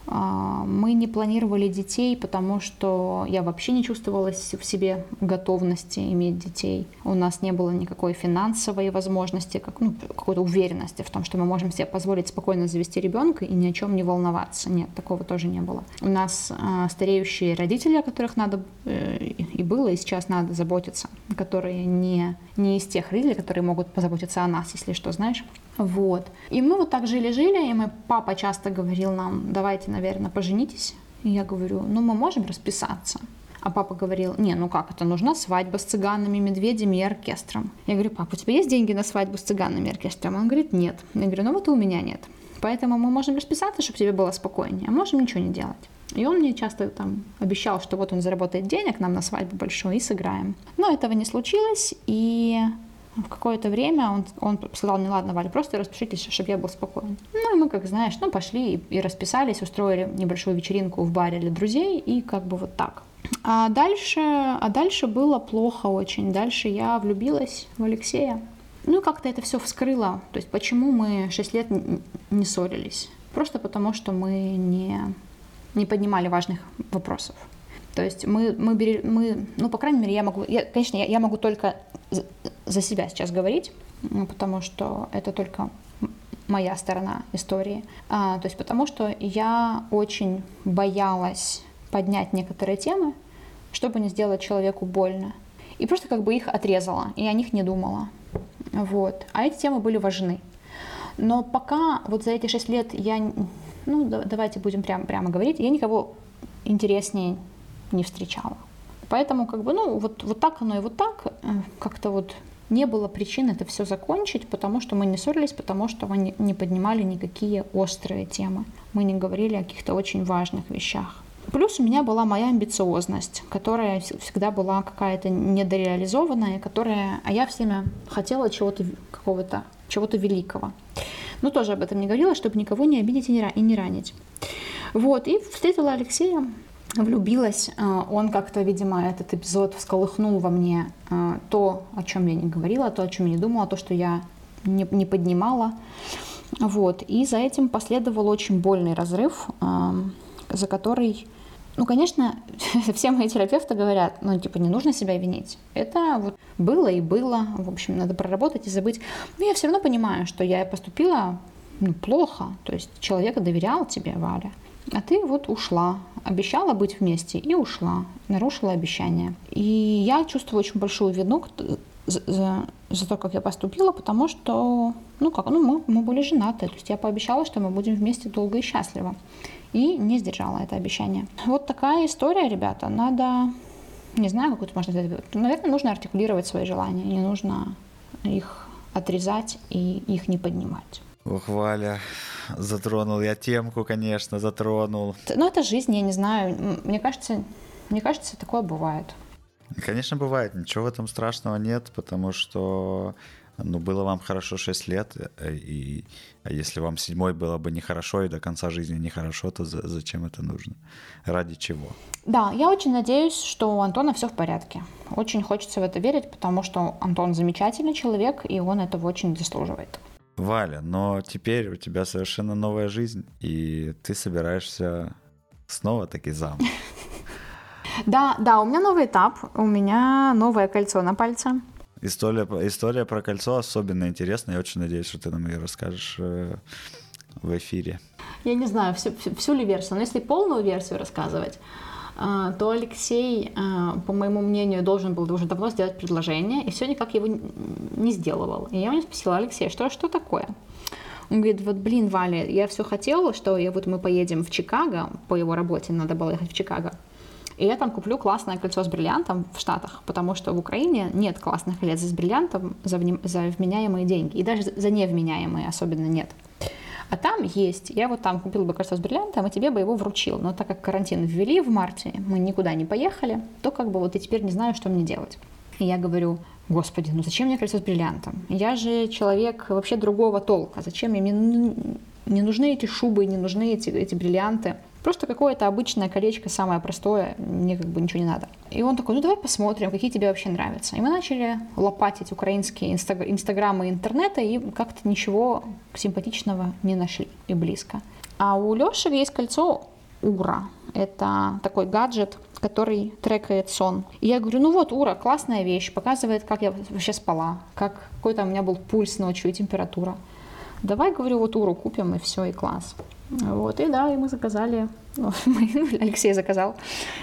Мы не планировали детей, потому что я вообще не чувствовала в себе готовности иметь детей. У нас не было никакой финансовой возможности, какой-то уверенности в том, что мы можем себе позволить спокойно завести ребенка и ни о чем не волноваться. Нет, такого тоже не было. У нас стареющие родители, о которых надо и было, и сейчас надо заботиться, которые не из тех родителей, которые могут позаботиться о нас, если что, знаешь. Вот. И мы вот так жили-жили, и мой папа часто говорил нам: давайте, наверное, поженитесь. И я говорю: ну, мы можем расписаться. А папа говорил, не, ну как это, нужна свадьба с цыганами, медведями и оркестром. Я говорю, папа, у тебя есть деньги на свадьбу с цыганами и оркестром? Он говорит, нет. Я говорю, ну вот и у меня нет. Поэтому мы можем расписаться, чтобы тебе было спокойнее, а можем ничего не делать. И он мне часто там обещал, что вот он заработает денег нам на свадьбу большую и сыграем. Но этого не случилось, и в какое-то время он сказал мне, ладно, Валя, просто распишитесь, чтобы я был спокоен. Ну и мы, как знаешь, ну пошли и расписались, устроили небольшую вечеринку в баре для друзей, и как бы вот так. А дальше было плохо очень. Дальше я влюбилась в Алексея. Ну и как-то это все вскрыло. То есть почему мы 6 лет не ссорились? Просто потому, что мы не поднимали важных вопросов. То есть мы ну, по крайней мере, я могу только за себя сейчас говорить, потому что это только моя сторона истории. То есть потому что я очень боялась поднять некоторые темы, чтобы не сделать человеку больно. И просто как бы их отрезала, и о них не думала. Вот. А эти темы были важны. Но пока вот за эти 6 лет я... Ну, давайте будем прямо говорить. Я никого интереснее не встречала. Поэтому как бы, ну, вот так оно и вот так. Как-то вот не было причин это все закончить, потому что мы не ссорились, потому что мы не поднимали никакие острые темы. Мы не говорили о каких-то очень важных вещах. Плюс у меня была моя амбициозность, которая всегда была какая-то недореализованная, которая... А я все время хотела чего-то великого. Но тоже об этом не говорила, чтобы никого не обидеть и не ранить. Вот, и встретила Алексея, влюбилась. Он как-то, видимо, этот эпизод всколыхнул во мне то, о чем я не говорила, то, о чем я не думала, то, что я не поднимала. Вот, и за этим последовал очень больный разрыв, за который... Ну, конечно, все мои терапевты говорят, ну, типа, не нужно себя винить. Это вот было и было, в общем, надо проработать и забыть. Но я все равно понимаю, что я поступила плохо, то есть человек доверял тебе, Валя, а ты вот ушла, обещала быть вместе и ушла, нарушила обещание. И я чувствую очень большую вину за то, как я поступила, потому что, мы были женаты, то есть я пообещала, что мы будем вместе долго и счастливо. И не сдержала это обещание. Вот такая история, ребята. Надо, не знаю, какую-то можно взять. Наверное, нужно артикулировать свои желания. Не нужно их отрезать и их не поднимать. Ох, Валя, затронул я темку, конечно, затронул. Ну, это жизнь, я не знаю. Мне кажется, такое бывает. Конечно, бывает. Ничего в этом страшного нет, потому что... Ну, было вам хорошо 6 лет, и если вам 7-й было бы нехорошо и до конца жизни нехорошо, то зачем это нужно? Ради чего? Да, я очень надеюсь, что у Антона все в порядке. Очень хочется в это верить, потому что Антон замечательный человек, и он этого очень заслуживает. Валя, но теперь у тебя совершенно новая жизнь, и ты собираешься снова-таки замуж. Да, у меня новый этап, у меня новое кольцо на пальце. История про кольцо особенно интересна. Я очень надеюсь, что ты нам ее расскажешь в эфире. Я не знаю, всю ли версию. Но если полную версию рассказывать, то Алексей, по моему мнению, должен был уже давно сделать предложение. И все никак его не сделывал. И я у него спросила, Алексей, что такое? Он говорит, вот, блин, Валя, я все хотела, что вот мы поедем в Чикаго. По его работе надо было ехать в Чикаго. И я там куплю классное кольцо с бриллиантом в Штатах, потому что в Украине нет классных колец с бриллиантом за вменяемые деньги. И даже за невменяемые особенно нет. А там есть. Я вот там купила бы кольцо с бриллиантом, и тебе бы его вручил. Но так как карантин ввели в марте, мы никуда не поехали, то как бы вот я теперь не знаю, что мне делать. И я говорю, господи, ну зачем мне кольцо с бриллиантом? Я же человек вообще другого толка. Зачем мне? Не нужны эти шубы, не нужны эти бриллианты. Просто какое-то обычное колечко, самое простое, мне как бы ничего не надо. И он такой, ну давай посмотрим, какие тебе вообще нравятся. И мы начали лопатить украинские инстаграмы и интернеты, и как-то ничего симпатичного не нашли и близко. А у Лёши есть кольцо Ура. Это такой гаджет, который трекает сон. И я говорю, ну вот Ура, классная вещь, показывает, как я вообще спала, какой там у меня был пульс ночью и температура. Давай, говорю, вот Уру купим, и все, и класс. Вот, и да, и мы заказали, Алексей заказал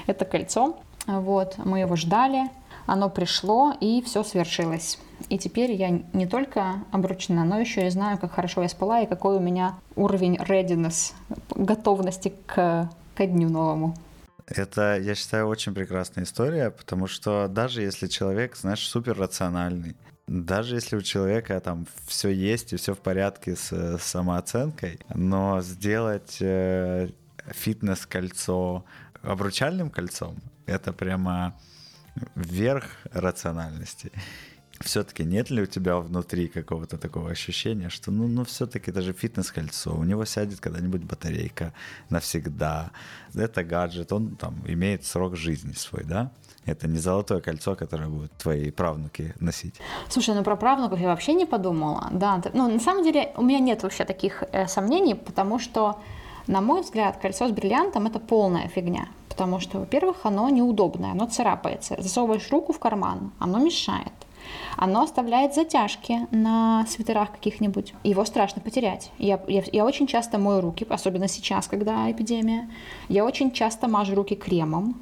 это кольцо, вот, мы его ждали, оно пришло, и все свершилось. И теперь я не только обручена, но еще и знаю, как хорошо я спала, и какой у меня уровень readiness, готовности ко дню новому. Это, я считаю, очень прекрасная история, потому что даже если человек, знаешь, супер рациональный, даже если у человека там все есть и все в порядке с самооценкой, но сделать фитнес-кольцо обручальным кольцом — это прямо верх рациональности. Все-таки нет ли у тебя внутри какого-то такого ощущения, что ну все-таки это же фитнес-кольцо, у него сядет когда-нибудь батарейка навсегда, это гаджет, он там имеет срок жизни свой, да? Это не золотое кольцо, которое будут твои правнуки носить. Слушай, ну про правнуков я вообще не подумала. Да, ну на самом деле у меня нет вообще таких сомнений, потому что, на мой взгляд, кольцо с бриллиантом – это полная фигня. Потому что, во-первых, оно неудобное, оно царапается. Засовываешь руку в карман, оно мешает. Оно оставляет затяжки на свитерах каких-нибудь. Его страшно потерять. Я очень часто мою руки, особенно сейчас, когда эпидемия. Я очень часто мажу руки кремом.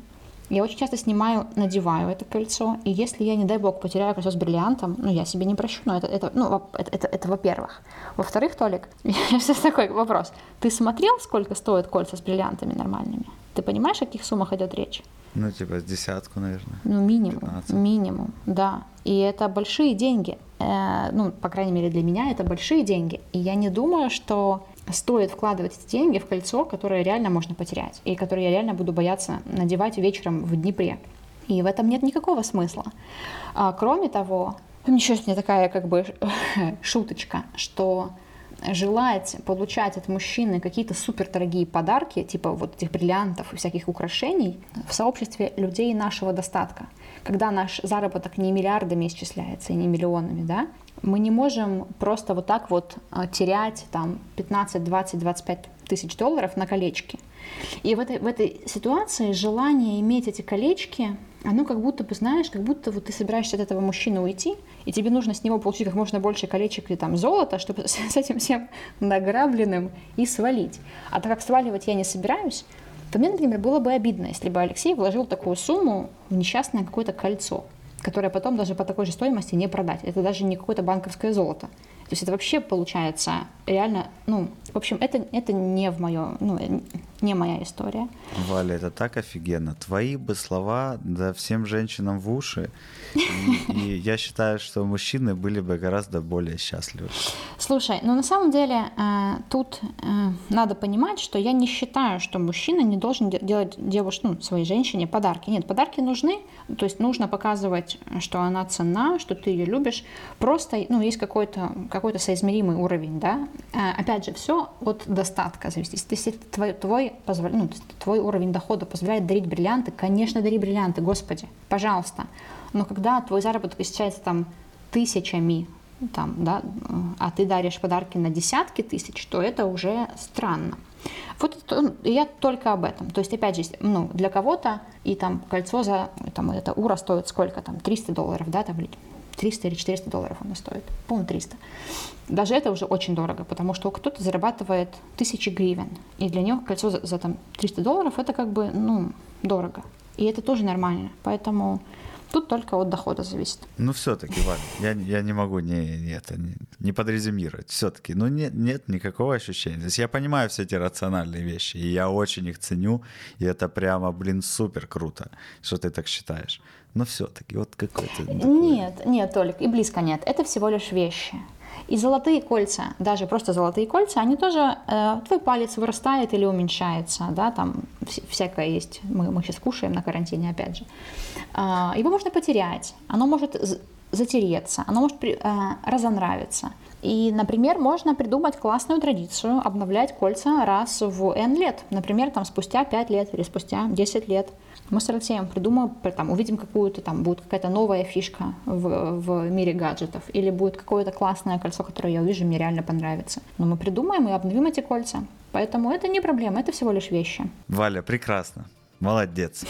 Я очень часто снимаю, надеваю это кольцо. И если я, не дай бог, потеряю кольцо с бриллиантом, ну, я себе не прощу. Но это во-первых. Во-вторых, Толик, сейчас такой вопрос. Ты смотрел, сколько стоят кольца с бриллиантами нормальными? Ты понимаешь, о каких суммах идет речь? Ну, типа, с десятку, наверное. Ну, минимум, 15. Минимум, да. И это большие деньги. Ну, по крайней мере, для меня это большие деньги. И я не думаю, что стоит вкладывать эти деньги в кольцо, которое реально можно потерять, и которое я реально буду бояться надевать вечером в Днепре. И в этом нет никакого смысла. А, кроме того, еще есть у меня такая как бы шуточка, что желать получать от мужчины какие-то супердорогие подарки, типа вот этих бриллиантов и всяких украшений, в сообществе людей нашего достатка. Когда наш заработок не миллиардами исчисляется и не миллионами, да, мы не можем просто вот так вот терять там 15, 20, 25 тысяч долларов на колечки. И в этой ситуации желание иметь эти колечки, оно как будто бы, знаешь, как будто вот ты собираешься от этого мужчины уйти, и тебе нужно с него получить как можно больше колечек или там золота, чтобы с этим всем награбленным и свалить. А так как сваливать я не собираюсь, то мне, например, было бы обидно, если бы Алексей вложил такую сумму в несчастное какое-то кольцо, которое потом даже по такой же стоимости не продать. Это даже не какое-то банковское золото. То есть это вообще получается реально, ну, в общем, это не в моё, ну, не моя история. Валя, это так офигенно. Твои бы слова, да, всем женщинам в уши. И я считаю, что мужчины были бы гораздо более счастливы. Слушай, ну на самом деле тут надо понимать, что я не считаю, что мужчина не должен делать девушке, ну, своей женщине подарки. Нет, подарки нужны. То есть нужно показывать, что она ценна, что ты ее любишь. Просто, ну, есть какой-то соизмеримый уровень, да. Опять же, все от достатка зависит. Если твой уровень дохода позволяет дарить бриллианты, конечно, дари бриллианты, господи, пожалуйста. Но когда твой заработок исчисляется там тысячами, там, да, а ты даришь подарки на десятки тысяч, то это уже странно. Вот я только об этом. То есть, опять же, ну, для кого-то и там кольцо за там, это ура стоит сколько? Там, 300 долларов, да, там, 300 или 400 долларов оно стоит. По-моему, 300. Даже это уже очень дорого, потому что кто-то зарабатывает 1000 гривен, и для него кольцо за там, 300 долларов это как бы, ну, дорого. И это тоже нормально. Поэтому тут только от дохода зависит. Ну, все-таки, Валя, я не могу не подрезюмировать. Все-таки, ну, нет никакого ощущения. То есть я понимаю все эти рациональные вещи, и я очень их ценю, и это прямо, блин, супер круто, что ты так считаешь. Но все-таки вот какой-то... Нет, Толик, и близко нет. Это всего лишь вещи. И золотые кольца, даже просто золотые кольца, они тоже, твой палец вырастает или уменьшается, да, там всякое есть, мы сейчас кушаем на карантине, опять же. Его можно потерять, оно может затереться, оно может разонравиться. И, например, можно придумать классную традицию, обновлять кольца раз в N лет, например, там спустя 5 лет или спустя 10 лет. Мы с Алексеем придумаем, там, увидим какую-то, там, будет какая-то новая фишка в мире гаджетов, или будет какое-то классное кольцо, которое я увижу, мне реально понравится. Но мы придумаем и обновим эти кольца. Поэтому это не проблема, это всего лишь вещи. Валя, прекрасно. Молодец.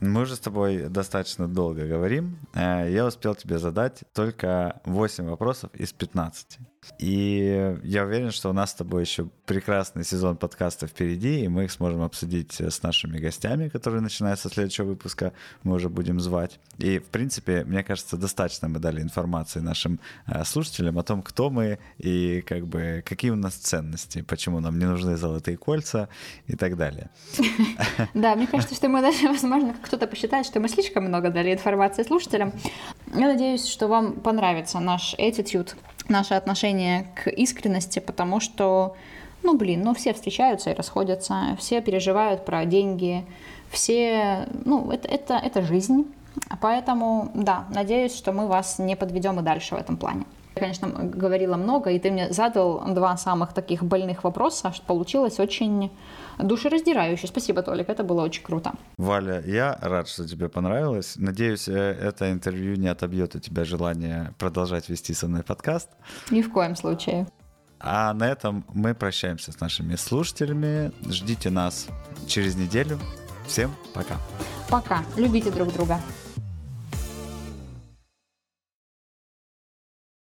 Мы уже с тобой достаточно долго говорим. Я успел тебе задать только 8 вопросов из 15. И я уверен, что у нас с тобой еще прекрасный сезон подкастов впереди, и мы их сможем обсудить с нашими гостями, которые начинаются со следующего выпуска, мы уже будем звать. И, в принципе, мне кажется, достаточно мы дали информации нашим слушателям о том, кто мы и как бы какие у нас ценности, почему нам не нужны золотые кольца и так далее. Да, мне кажется, что мы даже, возможно, кто-то посчитает, что мы слишком много дали информации слушателям. Я надеюсь, что вам понравится наш attitude, наше отношение к искренности, потому что, все встречаются и расходятся, все переживают про деньги, все, это жизнь, поэтому, да, надеюсь, что мы вас не подведем и дальше в этом плане. Я, конечно, говорила много, и ты мне задал два самых таких больных вопроса, что получилось очень душераздирающе. Спасибо, Толик, это было очень круто. Валя, я рад, что тебе понравилось. Надеюсь, это интервью не отобьет у тебя желание продолжать вести со мной подкаст. Ни в коем случае. А на этом мы прощаемся с нашими слушателями. Ждите нас через неделю. Всем пока. Пока. Любите друг друга.